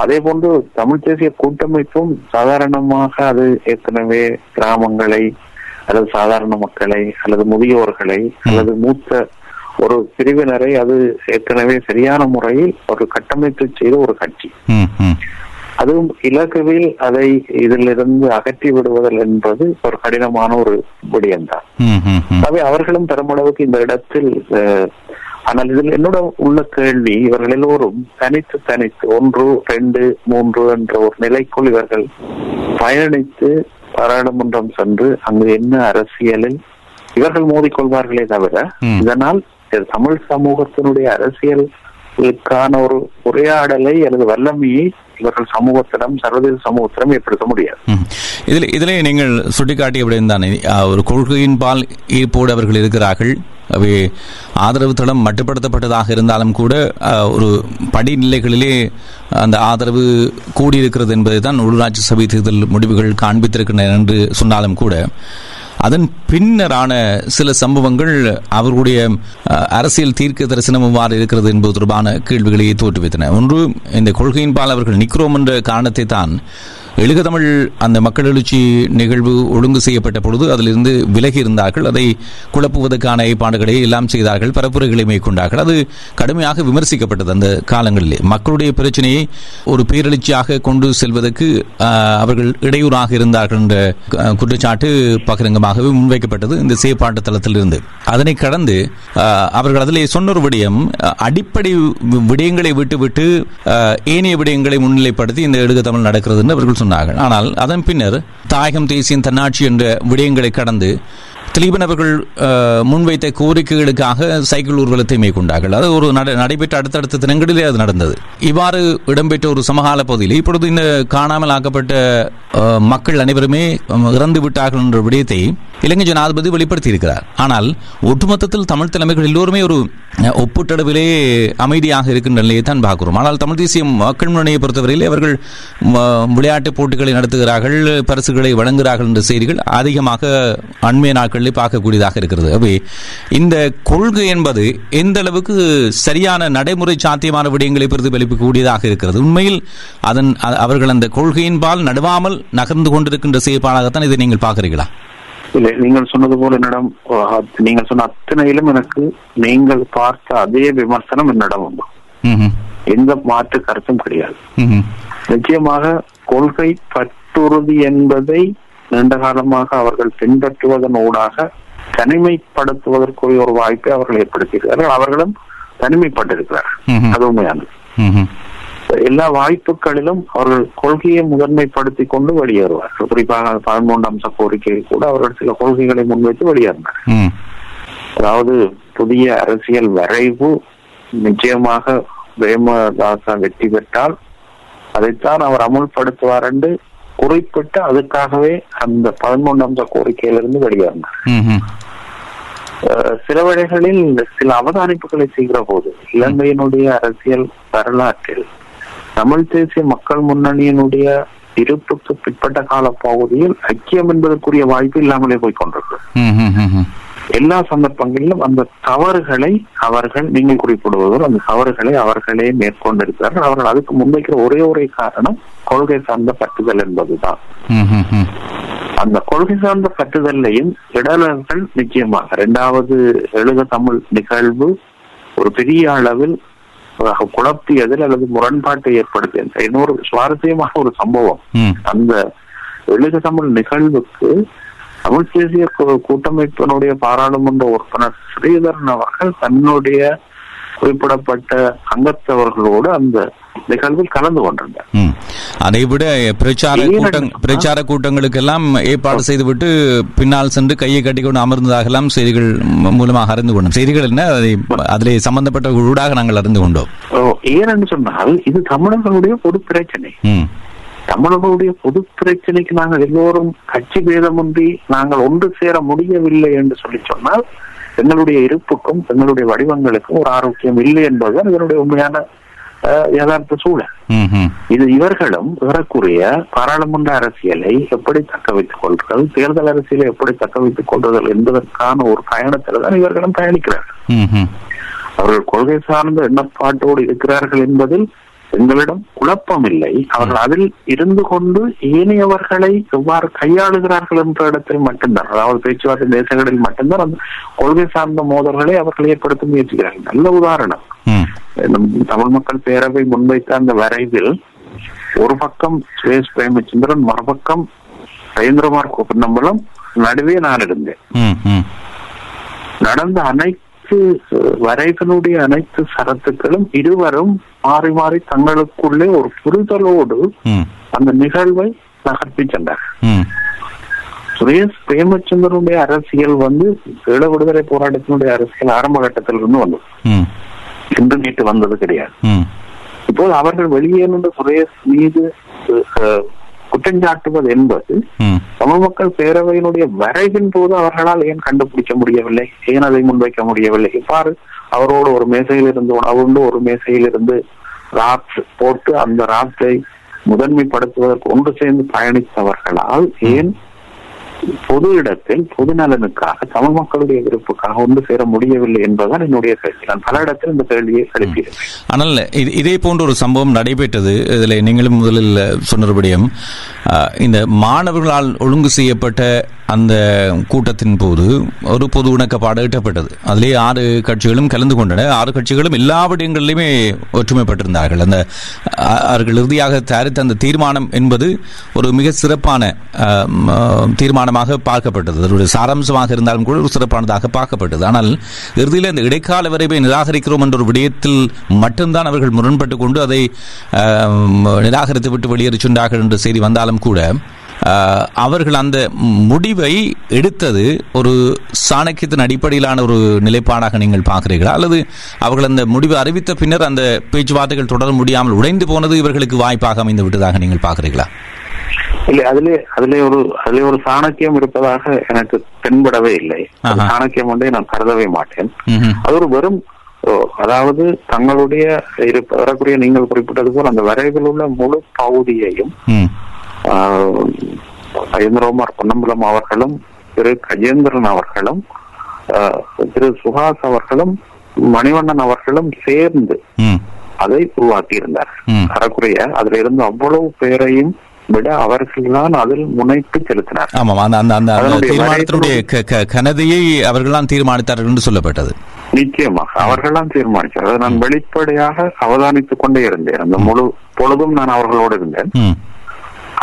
அதே போன்று தமிழ் தேசிய கூட்டமைப்பும் சாதாரணமாக அது ஏற்கனவே கிராமங்களை அல்லது சாதாரண மக்களை அல்லது முதியோர்களை அல்லது மூத்த ஒரு பிரிவினரை அது ஏற்கனவே சரியான முறையில் ஒரு கட்டமைப்பு செய்த ஒரு கட்சி. அதுவும் இலக்குவில் அதை இதிலிருந்து அகற்றி விடுவதில் என்பது ஒரு கடினமான ஒரு விடயம்தான். அவை அவர்களும் பெருமளவுக்கு இந்த இடத்தில். ஆனால் இதில் என்னோட உள்ள கேள்வி, இவர்கள் எல்லோரும் தனித்து தனித்து 1, 2, 3 என்ற ஒரு நிலைக்குள் இவர்கள் பயணித்து பாராளுமன்றம் சென்று அங்கு என்ன அரசியலில் இவர்கள் மோதிக்கொள்வார்களே தவிர, இதனால் தமிழ் சமூகத்தினுடைய அரசியலுக்கான ஒரு உரையாடலை அல்லது வல்லமையை இவர்கள் சமூகத்திடம் சர்வதேச சமூகத்திடம் ஏற்படுத்த முடியாது. இதிலே நீங்கள் சுட்டிக்காட்டிய விடைந்தானே ஒரு கொள்கையின் பால் ஈர்ப்போடு அவர்கள் இருக்கிறார்கள். அவை ஆதரவு தளம் மட்டுப்படுத்தப்பட்டதாக இருந்தாலும் கூட ஒரு படிநிலைகளிலே அந்த ஆதரவு கூடியிருக்கிறது என்பதை தான் உள்ளூராட்சி சபை தேர்தல் முடிவுகள் காண்பித்திருக்கின்றன என்று சொன்னாலும் கூட, அதன் பின்னரான சில சம்பவங்கள் அவர்களுடைய அரசியல் தீர்க்க தரிசனம் எவ்வாறு இருக்கிறது என்பது தொடர்பான கேள்விகளையே தோற்றுவித்தன. ஒன்று, இந்த கொள்கையின்பால் அவர்கள் நிற்கிறோம் என்ற காரணத்தை தான் எழுக தமிழ் அந்த மக்கள் எழுச்சி நிகழ்வு ஒழுங்கு செய்யப்பட்ட பொழுது அதிலிருந்து விலகி இருந்தார்கள். அதை குழப்புவதற்கான ஏற்பாடுகளை எல்லாம் செய்தார்கள், பரப்புரைகளை மேற்கொண்டார்கள். அது கடுமையாக விமர்சிக்கப்பட்டது. அந்த காலங்களிலே மக்களுடைய பிரச்சனையை ஒரு பேரெழுச்சியாக கொண்டு செல்வதற்கு அவர்கள் இடையூறாக இருந்தார்கள் என்ற குற்றச்சாட்டு பகிரங்கமாகவே முன்வைக்கப்பட்டது இந்த செயற்பாட்டு தளத்திலிருந்து. அதனை கடந்து அவர்கள் அதிலே சொன்ன ஒரு விடயம், அடிப்படை விடயங்களை விட்டுவிட்டு ஏனைய விடயங்களை முன்னிலைப்படுத்தி இந்த எழுக தமிழ் நடக்கிறது என்று அவர்கள் சொன்னார். கொண்டிருந்தார்கள். ஆனால் அதன் பின்னர் தாயகம் தேசியம் தன்னாட்சி என்ற விடயங்களை கடந்து திலீபன் அவர்கள் முன்வைத்த கோரிக்கைகளுக்காக சைக்கிள் ஊர்வலத்தை மேற்கொண்டார்கள். அது ஒரு நடைபெற்ற அடுத்தடுத்த தினங்களிலே அது நடந்தது. இவ்வாறு இடம்பெற்ற ஒரு சமகால பகுதியில் இப்பொழுது இந்த காணாமல் ஆக்கப்பட்ட மக்கள் அனைவருமே இறந்து விட்டார்கள் என்ற விடயத்தை இலங்கை ஜனாதிபதி வெளிப்படுத்தியிருக்கிறார். ஆனால் ஒட்டுமொத்தத்தில் தமிழ் தலைமைகள் எல்லோருமே ஒரு ஒப்பீட்டளவிலே அமைதியாக இருக்கின்ற நிலையை தான் பார்க்கிறோம். ஆனால் தமிழ் தேசிய மக்கள் முன்னணியை பொறுத்தவரையில் அவர்கள் விளையாட்டுப் போட்டிகளை நடத்துகிறார்கள், பரிசுகளை வழங்குகிறார்கள் என்ற செய்திகள் அதிகமாக அண்மைய நாட்களில் பார்க்கக்கூடியதாக இருக்கிறது. அவை இந்த கொள்கை என்பது எந்த அளவுக்கு சரியான நடைமுறை சாத்தியமான விடயங்களை பிரதிபலிக்கக்கூடியதாக இருக்கிறது. உண்மையில் அவர்கள் அந்த கொள்கையின்பால் நடுவாமல் நகர்ந்து கொண்டிருக்கின்ற செயற்பாடாகத்தான் இதை நீங்கள் பார்க்கிறீர்களா? இல்லை, நீங்கள் சொன்னது போல என்னிடம் நீங்கள் சொன்ன அத்தனையிலும் எனக்கு நீங்கள் பார்த்த அதே விமர்சனம் என்னிடம் உண்டு. எந்த மாற்று கருத்தும் கிடையாது. நிச்சயமாக கொள்கை பற்றுறுதி என்பதை நீண்ட காலமாக அவர்கள் பின்பற்றுவதன் ஊடாக தனிமைப்படுத்துவதற்குரிய ஒரு வாய்ப்பை அவர்கள் ஏற்படுத்தியிருக்கிறார்கள். அவர்களும் தனிமைப்பட்டிருக்கிறார்கள், அது உண்மையானது. எல்லா வாய்ப்புகளிலும் அவர்கள் கொள்கையை முதன்மைப்படுத்தி கொண்டு வெளியேறுவார்கள். குறிப்பாக 13வது அம்ச கோரிக்கையை கூட அவர்கள் சில கொள்கைகளை முன்வைத்து வெளியேறினார். அதாவது புதிய அரசியல் வரைவு நிச்சயமாக பிரேமதாச வெற்றி பெற்றால் அதைத்தான் அவர் அமுல்படுத்துவார் என்று குறிப்பிட்டு அதுக்காகவே அந்த 13வது அம்ச கோரிக்கையிலிருந்து வெளியேறினார். சில வேளைகளில் சில அவதானிப்புகளை செய்கிற போது இலங்கையினுடைய அரசியல் வரலாற்றில் தமிழ் தேசிய மக்கள் முன்னணியினுடைய இருப்புக்கு பிற்பட்ட கால பகுதியில் ஐக்கியம் என்பதற்குரிய வாய்ப்பு இல்லாமலே போய் கொண்டிருக்கு. எல்லா சந்தர்ப்பங்களிலும் அந்த தவறுகளை அவர்கள், நீங்கள் குறிப்பிடுவதோடு அந்த தவறுகளை அவர்களே மேற்கொண்டிருக்கிறார்கள். அவர்கள் அதுக்கு முன்வைக்கிற ஒரே ஒரே காரணம் கொள்கை சார்ந்த பற்றுதல் என்பதுதான். அந்த கொள்கை சார்ந்த பற்றுதலையும் இடலர்கள் நிச்சயமாக 2வது எழுக தமிழ் நிகழ்வு ஒரு பெரிய அளவில் குழப்பியதில் அல்லது முரண்பாட்டை ஏற்படுத்திய இன்னொரு சுவாரஸ்யமாக ஒரு சம்பவம், அந்த எழுக தமிழ் நிகழ்வுக்கு தமிழ் தேசிய கூட்டமைப்பினுடைய பாராளுமன்ற உறுப்பினர் ஸ்ரீதரன் அவர்கள் தன்னுடைய குறிப்பிடப்பட்ட அங்கத்தவர்களோடு அந்த நிகழ்வில் கலந்து கொண்டிருந்தார். அதைவிட பிரச்சார கூட்டங்களுக்கு எல்லாம் ஏற்பாடு செய்துவிட்டு பின்னால் சென்று கையை கட்டிக்கொண்டு அமர்ந்ததாக எல்லாம் செய்திகள் மூலமாக அறிந்து கொண்டோம். செய்திகள் என்ன, அதிலே சம்பந்தப்பட்ட ஊடாக நாங்கள் அறிந்து கொண்டோம். ஏனென்று சொன்னால் இது தமிழர்களுடைய பொது பிரச்சனை. தமிழர்களுடைய பொது பிரச்சனைக்கு நாங்கள் எல்லோரும் கட்சி பேதமின்றி நாங்கள் ஒன்று சேர முடியவில்லை என்று சொல்லி சொன்னால் எங்களுடைய இருப்புக்கும் எங்களுடைய வடிவங்களுக்கும் ஒரு ஆரோக்கியம் இல்லை என்பதுதான் இதனுடைய உண்மையான யதார்த்த சூழல். இது இவர்களும் ஏறக்குறைய பாராளுமன்ற அரசியலை எப்படி தக்க வைத்துக் கொள்வது, தேர்தல் அரசியலை எப்படி தக்க வைத்துக் கொள்வது என்பதற்கான ஒரு பயணத்துல தான் இவர்களும் பயணிக்கிறார்கள். அவர்கள் கொள்கை சார்ந்த எண்ணப்பாட்டோடு இருக்கிறார்கள் என்பதில் எங்களிடம் குழப்பம் இல்லை. அவர்கள் அதில் இருந்து கொண்டு ஏனையவர்களை எவ்வாறு கையாளுகிறார்கள் என்ற இடத்தில் மட்டும்தான், அதாவது பேச்சுவார்த்தை தேசங்களில் மட்டும்தான் அந்த கொள்கை சார்ந்த மோதல்களை அவர்கள் ஏற்படுத்த முயற்சிக்கிறார்கள். நல்ல உதாரணம், தமிழ் மக்கள் பேரவை முன்வைத்த அந்த வரைவில் ஒரு பக்கம் சுரேஷ் பிரமச்சந்திரன், மறுபக்கம் சைந்திரகுமார் சொன்னம்பலம், நடுவே நான் இருந்தேன். நடந்த வரைகளுடைய அனைத்து சரத்துக்களும் இருவரும் மாறி மாறி தங்களுக்குள்ளே ஒரு புரிதலோடு அந்த நிகழ்வை நகர்த்தி சென்றார்கள். சுரேஷ் பிரேமச்சந்திரனுடைய அரசியல் வந்து ஈழ விடுதலை போராட்டத்தினுடைய அரசியல் ஆரம்ப கட்டத்திலிருந்து வந்தது, இன்று நேற்று வந்தது கிடையாது. இப்போது அவர்கள் வெளியேறுகின்ற சுரேஷ் மீது குற்றஞ்சாட்டுவது என்பது தமிழ் மக்கள் பேரவையினுடைய வரைவின் போது அவர்களால் ஏன் கண்டுபிடிக்க முடியவில்லை, ஏன் அதை முன்வைக்க முடியவில்லை? இவ்வாறு அவரோடு ஒரு மேசையில் இருந்து உணவுண்டு ஒரு மேசையில் இருந்து ராப்ட் போட்டு அந்த ராப்டை முதன்மைப்படுத்துவதற்கு ஒன்று சேர்ந்து பயணித்தவர்களால் ஏன் பொது இடத்தில் பொது நலனுக்காக தமிழ் மக்களுடைய விருப்புக்காக ஒன்று சேர முடியவில்லை என்பதுதான் என்னுடைய கேள்வி. நான் பல இடத்தில் இந்த கேள்வியை எழுப்பியிருக்கேன். ஆனால் இதே போன்ற ஒரு சம்பவம் நடைபெற்றது. இதில் நீங்களும் முதலில் சொன்னபடியும் இந்த மாணவர்களால் ஒழுங்கு செய்யப்பட்ட அந்த கூட்டத்தின் போது ஒரு பொது இணக்கப்பாடு எட்டப்பட்டது. அதிலே 6 கட்சிகளும் கலந்து கொண்டன. 6 கட்சிகளும் எல்லா விடயங்களிலுமே ஒற்றுமைப்பட்டிருந்தார்கள். அந்த அவர்கள் இறுதியாக தயாரித்த அந்த தீர்மானம் என்பது ஒரு மிக சிறப்பான தீர்மானம் தீர்மானமாக பார்க்கப்பட்டது, சாராம்சமாக இருந்தாலும் கூட ஒரு சிறப்பானதாக பார்க்கப்பட்டது. ஆனால் இறுதியில் இந்த இடைக்கால வரைவை நிராகரிக்கிறோம் என்ற ஒரு விடயத்தில் மட்டும்தான் அவர்கள் முரண்பட்டுக் கொண்டு அதை நிராகரித்து விட்டு வெளியேறி சென்றார்கள் என்று செய்தி வந்தாலும் கூட அவர்கள் அந்த முடிவை எடுத்தது ஒரு சாணக்கியத்தின் அடிப்படையிலான ஒரு நிலைப்பாடாக நீங்கள் பார்க்கிறீர்களா, அல்லது அவர்கள் அந்த முடிவை அறிவித்த பின்னர் அந்த பேச்சுவார்த்தைகள் தொடர முடியாமல் உடைந்து போனது இவர்களுக்கு வாய்ப்பாக அமைந்து விட்டதாக நீங்கள் பார்க்கிறீர்களா? இல்லை, அதிலே ஒரு சாணக்கியம் இருப்பதாக எனக்கு தென்படவே இல்லை. சாணக்கியம் ஒன்றே நான் கருதவே மாட்டேன். அது ஒரு வெறும், அதாவது தங்களுடைய வரக்கூடிய நீங்கள் குறிப்பிட்டது போல் அந்த வரைவில் உள்ள முழு பகுதியையும் ஐங்கணேசன் பொன்னம்பலம் அவர்களும் திரு கஜேந்திரன் அவர்களும் திரு சுஹாஸ் அவர்களும் மணிவண்ணன் அவர்களும் சேர்ந்து அதை உருவாக்கி இருந்தார்கள். அறக்குறைய அதுல இருந்து அவ்வளவு பேரையும் விட அவர்கள் தான் அதில் முனைப்பு செலுத்தினார். அவர்கள்தான் தீர்மானித்தார்கள் என்று சொல்லப்பட்டது. நிச்சயமாக அவர்கள்தான் தீர்மானித்தார்கள். அதை நான் வெளிப்படையாக அவதானித்துக் கொண்டே இருந்தேன். அந்த முழு பொழுதும் நான் அவர்களோடு இருந்தேன்.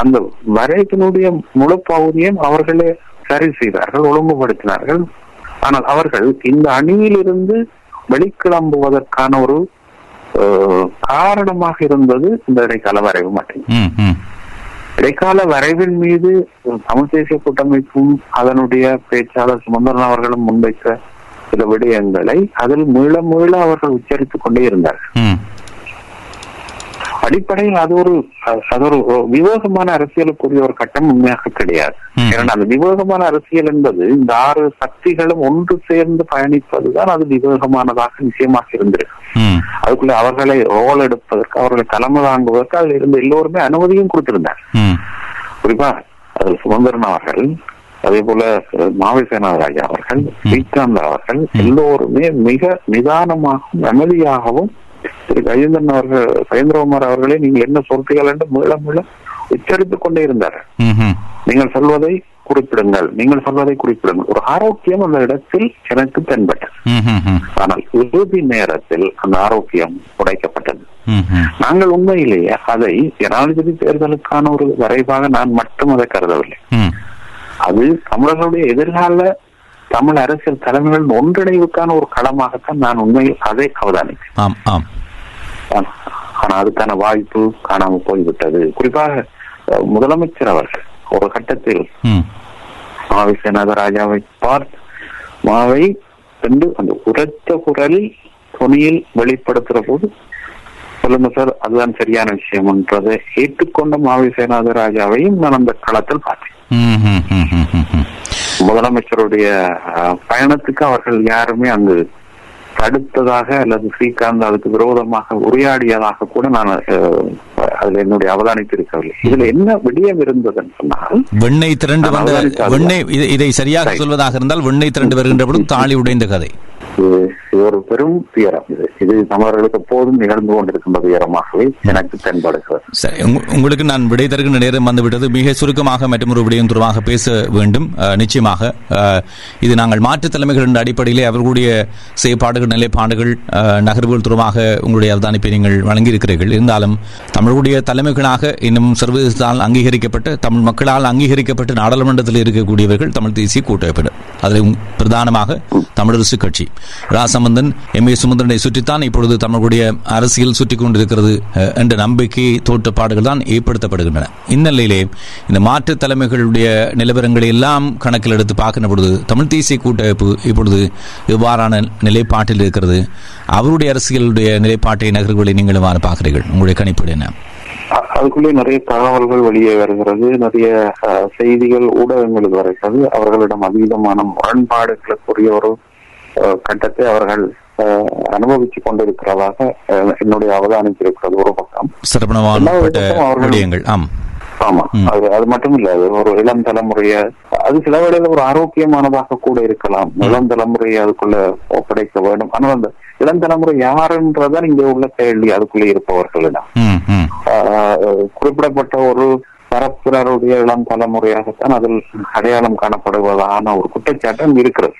அந்த வரையினுடைய முழு பகுதியும் அவர்களே சரி செய்தார்கள், ஒழுங்குபடுத்தினார்கள். ஆனால் அவர்கள் இந்த அணியிலிருந்து வெளிக்கிளம்புவதற்கான ஒரு காரணமாக இருந்தது இந்த இடைக்கால வரைவு மட்டும். இடைக்கால வரைவின் மீது தமிழ் தேசிய கூட்டமைப்பும் அதனுடைய பேச்சாளர் சுமந்திரன் அவர்களும் முன்வைத்த சில விடயங்களை அதில் மீள மீள அவர்கள் உச்சரித்துக் கொண்டே இருந்தார்கள். அடிப்படையில் அது ஒரு விவேகமான அரசியலுக்குரிய ஒரு கட்டம் உண்மையாக கிடையாது. ஏன்னா அந்த விவேகமான அரசியல் என்பது இந்த 6 சக்திகளும் ஒன்று சேர்ந்து பயணிப்பதுதான் அது விவேகமானதாக நிச்சயமாக இருந்திருக்கு. அதுக்குள்ள அவர்களை ரோல் எடுப்பதற்கு, அவர்களை தலைமை தாங்குவதற்கு அதில் இருந்த எல்லோருமே அனுமதியும் கொடுத்திருந்தார். குறிப்பா சுமந்திரன் அவர்கள், அதே போல மாவிசேனாராஜா அவர்கள், ஸ்ரீகாந்த் அவர்கள் எல்லோருமே மிக நிதானமாகவும் அமைதியாகவும் திரு கஜேந்திரன் அவர்கள் சைந்திரகுமார் அவர்களே நீங்கள் என்ன சொல்றீர்கள் என்று மீள மீள உச்சரித்துக் கொண்டே இருந்தார்கள். நீங்கள் சொல்வதை குறிப்பிடுங்கள், நீங்கள் சொல்வதை குறிப்பிடுங்கள். ஒரு ஆரோக்கியம் அந்த இடத்தில் எனக்கு தென்பட்டது. ஆனால் இறுதி நேரத்தில் அந்த ஆரோக்கியம் உடைக்கப்பட்டது. நாங்கள் உண்மையிலேயே அதை ஜனாதிபதி தேர்தலுக்கான ஒரு வரைவாக நான் மட்டும் அதை கருதவில்லை. அது தமிழர்களுடைய எதிர்கால தமிழ் அரசியல் தலைமைகள் ஒன்றிணைவுக்கான ஒரு களமாகத்தான் நான் உண்மையில் அதை அவதானித்தேன். ஆனா அதுக்கான வாய்ப்பு காணாமல் போய்விட்டது. குறிப்பாக முதலமைச்சர் அவர்கள் ஒரு கட்டத்தில் மாவிசேனாராஜாவை பார்த்து மாவை சென்று அந்த உரத்த குரலில் துணியில் வெளிப்படுத்துற போது சொல்லுங்க சார், அதுதான் சரியான விஷயம் என்றதை ஏற்றுக்கொண்ட மாவிசேனாராஜாவையும் நான் அந்த களத்தில் பார்த்தேன். முதலமைச்சருடைய பயணத்துக்கு அவர்கள் யாருமே அங்கு தடுத்ததாக அல்லது ஸ்ரீகாந்த் அதுக்கு விரோதமாக உரையாடியதாக கூட நான் அதுல என்னுடைய அவதானித்து இருக்கவில்லை. இதுல என்ன விடயம் இருந்ததுன்னு சொன்னால், வெண்ணெய் திரண்டு வந்த, இதை சரியாக சொல்வதாக இருந்தால் வெண்ணெய் திரண்டு வருகின்ற பொழுது தாலி உடைந்த கதை. இது ஒரு பெரும் துயரம். இது தமிழர்களுக்கு எப்போதும் நிகழ்ந்து கொண்டிருக்கின்ற துயரமாகவே எனக்கு தென்படுகிறது. உங்களுக்கு நான் விடை தருகின்ற நேரம் வந்துவிட்டது. மிக சுருக்கமாக மற்றும் ஒரு விடயம் தொடர்பாக பேச வேண்டும். நிச்சயமாக இது நாங்கள் மாற்றுத் தலைமைகள் என்ற அடிப்படையிலே அவர்களுடைய செயற்பாடுகள், நிலைப்பாடுகள், நகர்வுகள் தொடர்பாக உங்களுடைய அவதானிப்பை நீங்கள் வழங்கியிருக்கிறீர்கள். இருந்தாலும் தமிழுடைய தலைமைகளாக இன்னும் சர்வதேசத்தால் அங்கீகரிக்கப்பட்டு, தமிழ் மக்களால் அங்கீகரிக்கப்பட்டு நாடாளுமன்றத்தில் இருக்கக்கூடியவர்கள் தமிழ் தேசிய கூட்டமைப்பு. அதில் பிரதானமாக தமிழரசு கட்சி ராசம்பந்தன் எம் ஏ சுமந்திரனை சுற்றித்தான் இப்பொழுது தமிழுடைய அரசியல் சுற்றி கொண்டிருக்கிறது என்ற நம்பிக்கை தோற்றப்பாடுகள் தான் ஏற்படுத்தப்படுகின்றன. இந்நிலையிலே இந்த மாற்றுத் தலைமைகளுடைய நிலவரங்களை எல்லாம் கணக்கில் எடுத்து பார்க்கின்ற பொழுது தமிழ் தேசிய கூட்டமைப்பு இப்பொழுது இவ்வாறான நிலைப்பாட்டில் இருக்கிறது. அவருடைய அரசியலுடைய நிலைப்பாட்டை, நகர்வுகளை நீங்கள் இவ்வாறு பார்க்கிறீர்கள். உங்களுடைய கணிப்பீடு என்ன? அதுக்குள்ளே நிறைய தகவல்கள் வெளியே வருகிறது, நிறைய செய்திகள் ஊடகங்களுக்கு வருகிறது. அவர்களிடம் அதீதமான முரண்பாடுகளுக்குரிய ஒரு கட்டத்தை அவர்கள் அனுபவிச்சு கொண்டிருக்கிறதாக என்னுடைய அவதானிப்பு இருக்கிறது. ஒரு பக்கம் அவர்கள், ஆமா, அது மட்டும் இல்ல, ஒரு இளம் தலைமுறைய அது சில வேளையில ஒரு ஆரோக்கியமானதாக கூட இருக்கலாம். இளம் தலைமுறையை அதுக்குள்ள ஒப்படைக்க வேண்டும். ஆனால் அந்த இளம் தலைமுறை யாருன்றதான் இங்க உள்ள கேள்வி. அதுக்குள்ளே இருப்பவர்களிடம் குறிப்பிடப்பட்ட ஒரு தரப்பினருடைய இளம் தலைமுறையாகத்தான் அதில் அடையாளம் காணப்படுவதான ஒரு குற்றச்சாட்டம் இருக்கிறது.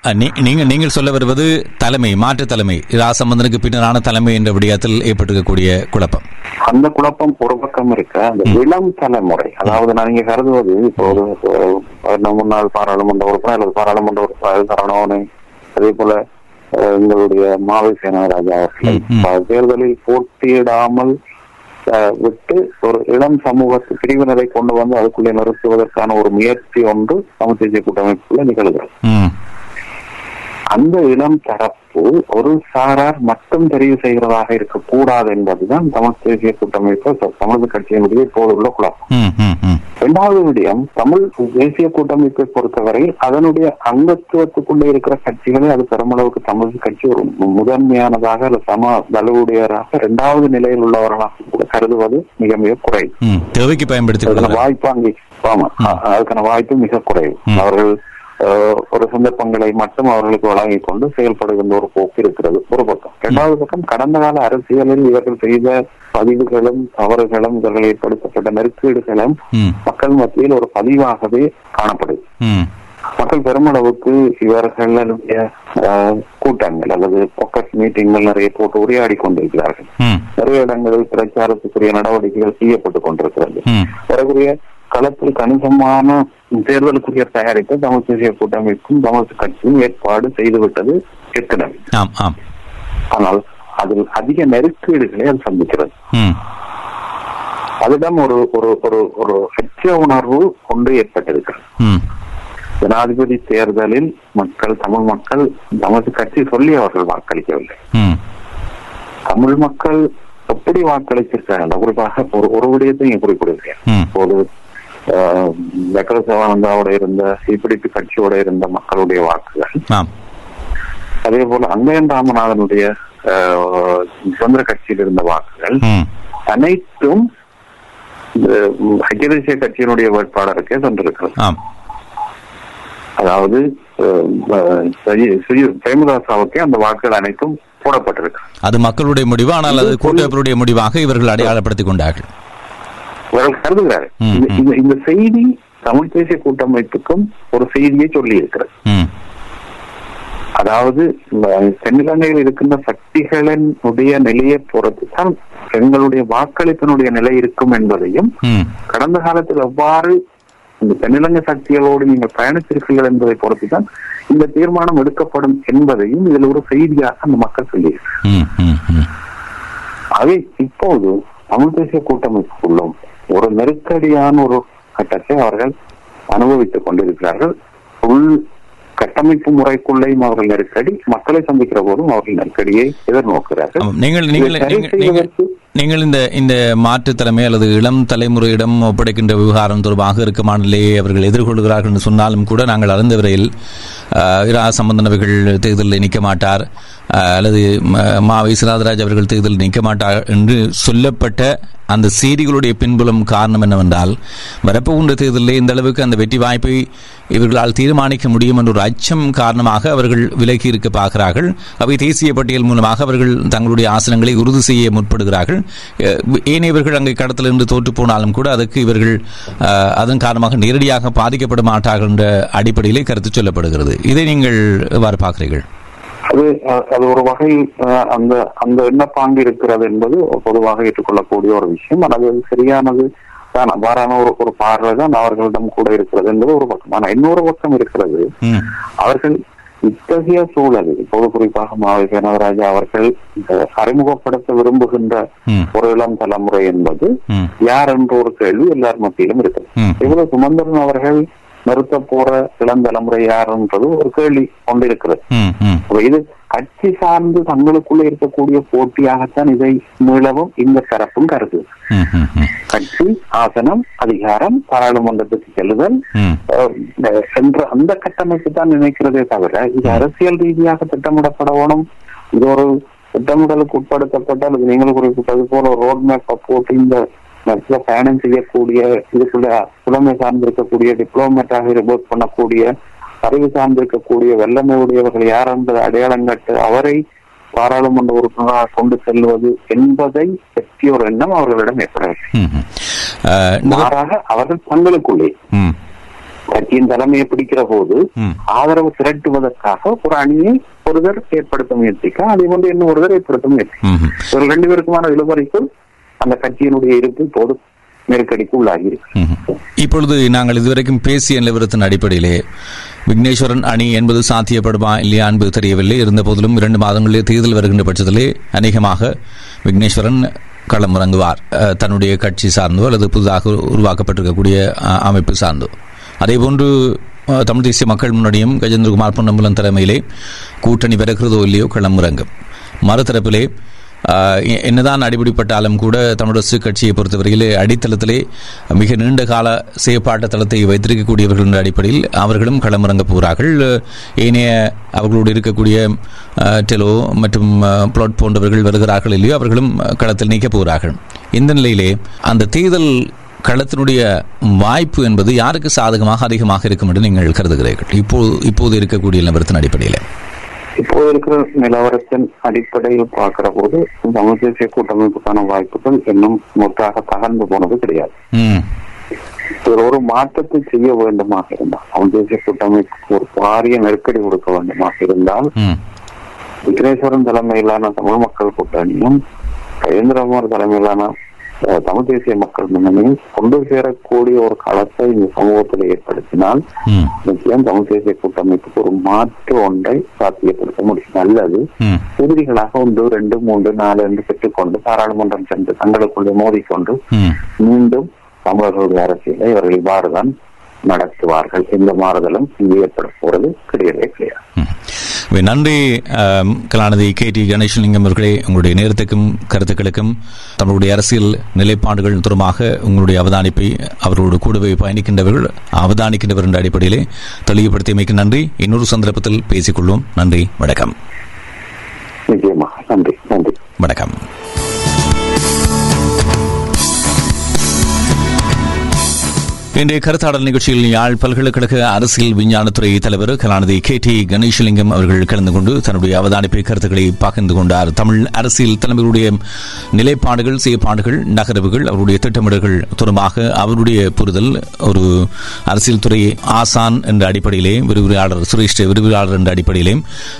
நீங்கள் சொல்ல வருவது தலைமை, மாற்று தலைமை, ராசமந்தனுக்கு பின்னரான தலைமை என்ற விடயத்தில் ஏற்பட்டிருக்கக்கூடிய குழப்பம். அந்த குழப்பம் ஒரு பக்கம் இருக்க, அந்த இளம் தலைமுறை, அதாவது நான் இங்க கருதுவது இப்போது முன்னாள் பாராளுமன்ற உறுப்பினர் அல்லது பாராளுமன்ற உறுப்பினர், அதே போல எங்களுடைய மாவை சேனராஜா அவர்கள் தேர்தலில் போட்டியிடாமல் விட்டு ஒரு இளம் சமூக பிரிவினரை கொண்டு வந்து அதுக்குள்ளே நிறுத்துவதற்கான ஒரு முயற்சி ஒன்று தமிழ் தேசிய கூட்டமைப்புக்குள்ள நிகழ்கிறது. அந்த இளம் தரப்பு ஒரு சாரார் மட்டும் தெரிவு செய்கிறதாக இருக்கக்கூடாது என்பதுதான் தமிழ் தேசிய கூட்டமைப்பு, தமிழ் கட்சியினுடைய இப்போதுள்ள குழப்பம். இரண்டாவது விடயம், தமிழ் தேசிய கூட்டமைப்பை பொறுத்தவரையில் அதனுடைய அங்கத்துவத்துக்குள்ளே இருக்கிற கட்சிகளை அது பெருமளவுக்கு தமிழ் கட்சி ஒரு முதன்மையானதாக அல்லது சம வலுவுடையராக இரண்டாவது நிலையில் உள்ளவர்களாக கூட கருதுவது மிக மிக குறைவு. தேவைக்கு பயன்படுத்த வாய்ப்பு அங்கே அதுக்கான வாய்ப்பு மிக குறைவு. அவர்கள் ஒரு சந்தர்ப்பங்களை மட்டும் அவர்களுக்கு வழங்கிக் கொண்டு செயல்படுகின்ற ஒரு போக்கு இருக்கிறது ஒரு பக்கம். இரண்டாவது பக்கம், கடந்த கால அரசியலில் இவர்கள் செய்த பதிவுகளும் தவறுகளும் இவர்கள் ஏற்படுத்தப்பட்ட நெருக்கீடுகளும் மக்கள் மத்தியில் ஒரு பதிவாகவே காணப்படுது. மக்கள் பெருமளவுக்கு இவர்களுடைய கூட்டங்கள் அல்லது போக்கஸ் மீட்டிங்கள் நிறைய போட்டு உரையாடி கொண்டிருக்கிறார்கள். நிறைய இடங்களில் பிரச்சாரத்துக்குரிய நடவடிக்கைகள் செய்யப்பட்டுக் கொண்டிருக்கிறது. வரக்கூடிய களத்தில் கணிசமான தேர்தலுக்குரிய தயாரிப்பை தமிழ் தேசிய கூட்டமைப்பும் தமிழ் கட்சியும் ஏற்பாடு செய்துவிட்டது ஏற்கனவே. ஆனால் அதில் அதிக நெருக்கீடுகளை அது சந்திக்கிறது. அதிடம் ஒரு ஒரு ஒரு ஒரு அச்ச உணர்வு ஒன்று ஏற்பட்டிருக்கிறது. ஜனாதிபதி தேர்தலில் தமிழ் மக்கள் தமிழ் கட்சி சொல்லி அவர்கள் வாக்களிக்கவில்லை. தமிழ் மக்கள் எப்படி வாக்களிச்சிருக்காங்க, குறிப்பாக ஒரு விடயத்தையும் குறிப்பிடுகிறேன். இப்போது வெங்கட சிவானந்தாவோட இருந்த சிபிடிபி கட்சியோட இருந்த மக்களுடைய வாக்குகள், அதே போல அங்கயன் ராமநாதனுடைய சுதந்திர கட்சியில் இருந்த வாக்குகள் அனைத்தும் ஐக்கிய தேசிய கட்சியினுடைய வேட்பாளருக்கே சென்றிருக்கிறது. அதாவது பிரேமதாசாவுக்கே அந்த வாக்குகள் அனைத்தும் போடப்பட்டிருக்கு. அது மக்களுடைய முடிவு, ஆனால் அது கூட்டமைப்புடைய முடிவாக இவர்கள் அடையாளப்படுத்திக் கொண்டார்கள் கருதுகிறார்கள். இந்த செய்தி தமிழ் தேசிய கூட்டமைப்புக்கும் ஒரு செய்தியை சொல்லி இருக்கிறது. அதாவது தென்னிலங்கையில் இருக்கின்ற சக்திகளினுடைய நிலையை பொறுத்துதான் எங்களுடைய வாக்களிப்பினுடைய நிலை இருக்கும் என்பதையும், கடந்த காலத்தில் எவ்வாறு இந்த தென்னிலங்கை சக்திகளோடு நீங்கள் பயணித்திருக்கீர்கள் என்பதை பொறுத்துதான் இந்த தீர்மானம் எடுக்கப்படும் என்பதையும் இதில் ஒரு செய்தியாக அந்த மக்கள் சொல்லியிருக்கிறார். அதை இப்போது தமிழ் தேசிய கூட்டமைப்புக்குள்ளும் ஒரு நெருக்கடியான ஒரு கட்டத்தை அவர்கள் அனுபவித்துக் கொண்டிருக்கிறார்கள். உள் கட்டமைப்பு முறைக்குள்ளேயும் அவர்கள் நெருக்கடி, மக்களை சந்திக்கிற போதும் அவர்கள் நெருக்கடியை எதிர்நோக்கிறார்கள். நீங்கள் இந்த மாற்றுத் தலைமை அல்லது இளம் தலைமுறையிடம் ஒப்படைக்கின்ற விவகாரம் தொடர்பாக இருக்குமான நிலையை அவர்கள் எதிர்கொள்கிறார்கள் என்று சொன்னாலும் கூட, நாங்கள் அறிந்த வரையில் இரா சம்பந்தனவர்கள் தேர்தலில் நிற்க மாட்டார் அல்லது மா வை சிராஜராஜ் அவர்கள் தேர்தலில் நிற்க மாட்டார் என்று சொல்லப்பட்ட அந்த செய்திகளுடைய பின்புலம் காரணம் என்னவென்றால், வரப்போகின்ற தேர்தலில் இந்த அளவுக்கு அந்த வெற்றி வாய்ப்பை இவர்களால் தீர்மானிக்க முடியும் என்ற ஒரு அச்சம் காரணமாக அவர்கள் விலகி இருக்க பார்க்கிறார்கள். அவை தேசிய பட்டியல் மூலமாக அவர்கள் தங்களுடைய ஆசனங்களை உறுதி செய்ய முற்படுகிறார்கள். ஏனையவர்கள் அங்கே கடத்தில் இருந்து தோற்று போனாலும் கூட அதுக்கு இவர்கள் அதன் காரணமாக நேரடியாக பாதிக்கப்பட மாட்டார்கள் என்ற அடிப்படையிலே கருத்து சொல்லப்படுகிறது. இதை நீங்கள் எவ்வாறு பார்க்கிறீர்கள்? அது ஒரு வகையில் அந்த அந்த என்ன பாங்கு இருக்கிறது என்பது பொதுவாக ஏற்றுக்கொள்ளக்கூடிய ஒரு விஷயம். ஆனால் அது சரியானது தான், அவ்வாறான ஒரு பார்வை தான் அவர்களிடம் கூட இருக்கிறது என்பது ஒரு பக்கம். ஆனால் இன்னொரு பக்கம் இருக்கிறது, அவர்கள் இத்தகைய சூழல் இப்போது குறிப்பாக மாவை சேனராஜா அவர்கள் அறிமுகப்படுத்த விரும்புகின்ற ஒரு இளம் தலைமுறை என்பது யார் என்ற ஒரு கேள்வி எல்லார் மத்தியிலும் இருக்கிறது. இவ்வளவு சுமந்திரன் அவர்கள் நிறுத்த போற இளம் தலைமுறை யாருன்றது ஒரு கேள்வி கொண்டிருக்கிறது. இது கட்சி சார்ந்து தங்களுக்குள்ள இருக்கக்கூடிய போட்டியாகத்தான் இதை மீளவும் இந்த தரப்பும் கருது. கட்சி, ஆசனம், அதிகாரம், பாராளுமன்றத்துக்கு செல்லுதல் என்ற அந்த கட்டமைப்பு தான் நினைக்கிறதே தவிர, இது அரசியல் ரீதியாக திட்டமிடப்படணும். இது ஒரு திட்டமிடலுக்கு உட்படுத்தப்பட்ட அல்லது நீங்கள் குறிப்பிட்டது போல ஒரு ரோட் மேப் போட்டு இந்த பயணம் செய்யக்கூடிய, இதுக்குள்ள புலமை சார்ந்திருக்கக்கூடிய, டிப்ளோமேட்டாக ஒர்க் பண்ணக்கூடிய, அறிவு சார்ந்திருக்கக்கூடிய, வல்லமை உடையவர்கள் யார் என்பதை அடையாளம் கட்டு அவரை பாராளுமன்ற உறுப்பினராக கொண்டு செல்வது என்பதை பற்றிய ஒரு எண்ணம் அவர்களிடம் ஏற்படவில்லை. மாறாக அவர்கள் தங்களுக்குள்ளே கட்சியின் தலைமையை பிடிக்கிற போது ஆதரவு திரட்டுவதற்காக ஒரு அணியை ஒருவர் ஏற்படுத்த முயற்சிக்க, அதே போன்று இன்னும் ஒருவர் ஏற்படுத்த முயற்சி, ஒரு ரெண்டு பேருக்குமான இழுவரைக்குள் அந்த கட்சியினுடைய இருப்பு போது நெருக்கடிக்கு உள்ளாகி இருக்கு. இப்பொழுது நாங்கள் இதுவரைக்கும் பேசிய நிலவரத்தின் அடிப்படையிலே விக்னேஸ்வரன் அணி என்பது சாத்தியப்படுமா இல்லையா என்பது தெரியவில்லை. இருந்த போதிலும் 2 மாதங்களிலே தேர்தல் வருகின்ற பட்சத்திலே அநேகமாக விக்னேஸ்வரன் களமிறங்குவார், தன்னுடைய கட்சி சார்ந்தோ அல்லது புதிதாக உருவாக்கப்பட்டிருக்கக்கூடிய அமைப்பு சார்ந்தோ. அதேபோன்று தமிழ் தேசிய மக்கள் முன்னணியும் கஜேந்திரகுமார் பொன்னம்பலம் தலைமையிலே கூட்டணி பெறுகிறதோ இல்லையோ களமிறங்கும். மறுதரப்பிலே என்னதான் அடிபிடிப்பட்டாலும் கூட தமிழரசு கட்சியை பொறுத்தவரையிலே அடித்தளத்திலே மிக நீண்ட கால செயற்பாட்டு தளத்தை வைத்திருக்கக்கூடியவர்கள் என்ற அடிப்படையில் அவர்களும் களமிறங்க போகிறார்கள். ஏனைய அவர்களோடு இருக்கக்கூடிய டெலோ மற்றும் பிளாட் போன்றவர்கள் வருகிறார்கள் இல்லையோ, அவர்களும் களத்தில் நீக்க போகிறார்கள். இந்த நிலையிலே அந்த தேர்தல் களத்தினுடைய வாய்ப்பு என்பது யாருக்கு சாதகமாக அதிகமாக இருக்கும் என்று நீங்கள் கருதுகிறீர்கள் இப்போது இருக்கக்கூடிய நிலவரத்தின் அடிப்படையில்? இப்போது இருக்கிற நிலவரத்தின் அடிப்படையில் பார்க்கிற போது தமிழ் தேசிய கூட்டமைப்புக்கான வாய்ப்புகள் இன்னும் மொத்தாக தகர்ந்து போனது கிடையாது. இதில் ஒரு மாற்றத்தை செய்ய வேண்டுமாக இருந்தால், தமிழ் தேசிய கூட்டமைப்பு ஒரு பாரிய நெருக்கடி கொடுக்க வேண்டுமாக இருந்தால், விக்னேஸ்வரன் தலைமையிலான தமிழ் மக்கள் கூட்டணியும் கஜேந்திரகுமார் தலைமையிலான தமிழ் தேசிய மக்கள் முன்னணியும் கொண்டு சேரக்கூடிய ஒரு களத்தை இந்த சமூகத்தில் ஏற்படுத்தினால் நிச்சயம் தமிழ் தேசிய கூட்டமைப்புக்கு ஒரு மாற்று ஒன்றை சாத்தியப்படுத்த முடியும். அல்லது உறுதிகளாக 1, 2, 3, 4 என்று பெற்றுக்கொண்டு பாராளுமன்றம் சென்று தங்களுக்குள்ளே மோதிக்கொண்டு மீண்டும் தமிழர்களுடைய அரசியலை இவர்கள் இவ்வாறுதான் நடத்துவார்கள். எந்த மாறுதலும் இங்கு ஏற்பட போறது கிடையவே கிடையாது. நன்றி கலாநிதி கே டி கணேசலிங்கம் அவர்களே, உங்களுடைய நேரத்துக்கும் கருத்துக்களுக்கும் தங்களுடைய அரசியல் நிலைப்பாடுகள் தொடர்பாக உங்களுடைய அவதானிப்பை அவர்களோடு கூடவே அவதானிக்கின்றவர் என்ற அடிப்படையிலே தெளிவுபடுத்தியமைக்கு நன்றி. இன்னொரு சந்தர்ப்பத்தில் பேசிக்கொள்வோம். நன்றி, வணக்கம். நன்றி, நன்றி, வணக்கம். இன்றைய கருத்தாடல் நிகழ்ச்சியில் யாழ் பல்கலைக்கழக அரசியல் விஞ்ஞானத்துறை தலைவர் கலாநிதி கே டி கணேசலிங்கம் அவர்கள் கலந்து கொண்டு தன்னுடைய அவதானிப்பை கருத்துக்களை பகிர்ந்து கொண்டார். தமிழ் அரசியல் தலைவருடைய நிலைப்பாடுகள், செயற்பாடுகள், நகர்வுகள், அவருடைய திட்டமிடல்கள் தொடர்பாக அவருடைய புரிதல் ஒரு அரசியல் துறை ஆசான் என்ற அடிப்படையிலே விரிவுரையாளர் என்ற அடிப்படையிலே,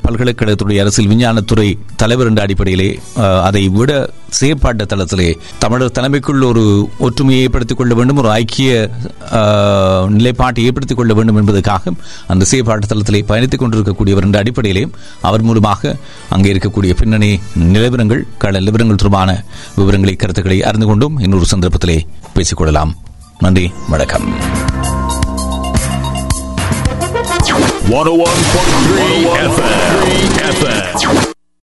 பல்கலைக்கழகத்துடைய அரசியல் விஞ்ஞானத்துறை தலைவர் என்ற அடிப்படையிலே, அதை விட செயற்பாட்டு தளத்திலே தமிழர் தலைமைக்குள் ஒரு ஒற்றுமையை ஏற்படுத்திக் கொள்ள வேண்டும், ஒரு ஐக்கிய நிலைப்பாட்டை ஏற்படுத்திக் கொள்ள வேண்டும் என்பதற்காக அந்த செயற்பாட்டு தளத்திலே பயணித்துக் கொண்டிருக்கக்கூடியவர் என்ற அடிப்படையிலேயும் அவர் மூலமாக அங்கே இருக்கக்கூடிய பின்னணி நிலவரங்கள், கள நிலவரங்கள் தொடர்பான விவரங்களை, கருத்துக்களை அறிந்து கொண்டும் இன்னொரு சந்தர்ப்பத்திலே பேசிக்கொள்ளலாம். நன்றி, வணக்கம். 101.3 FM.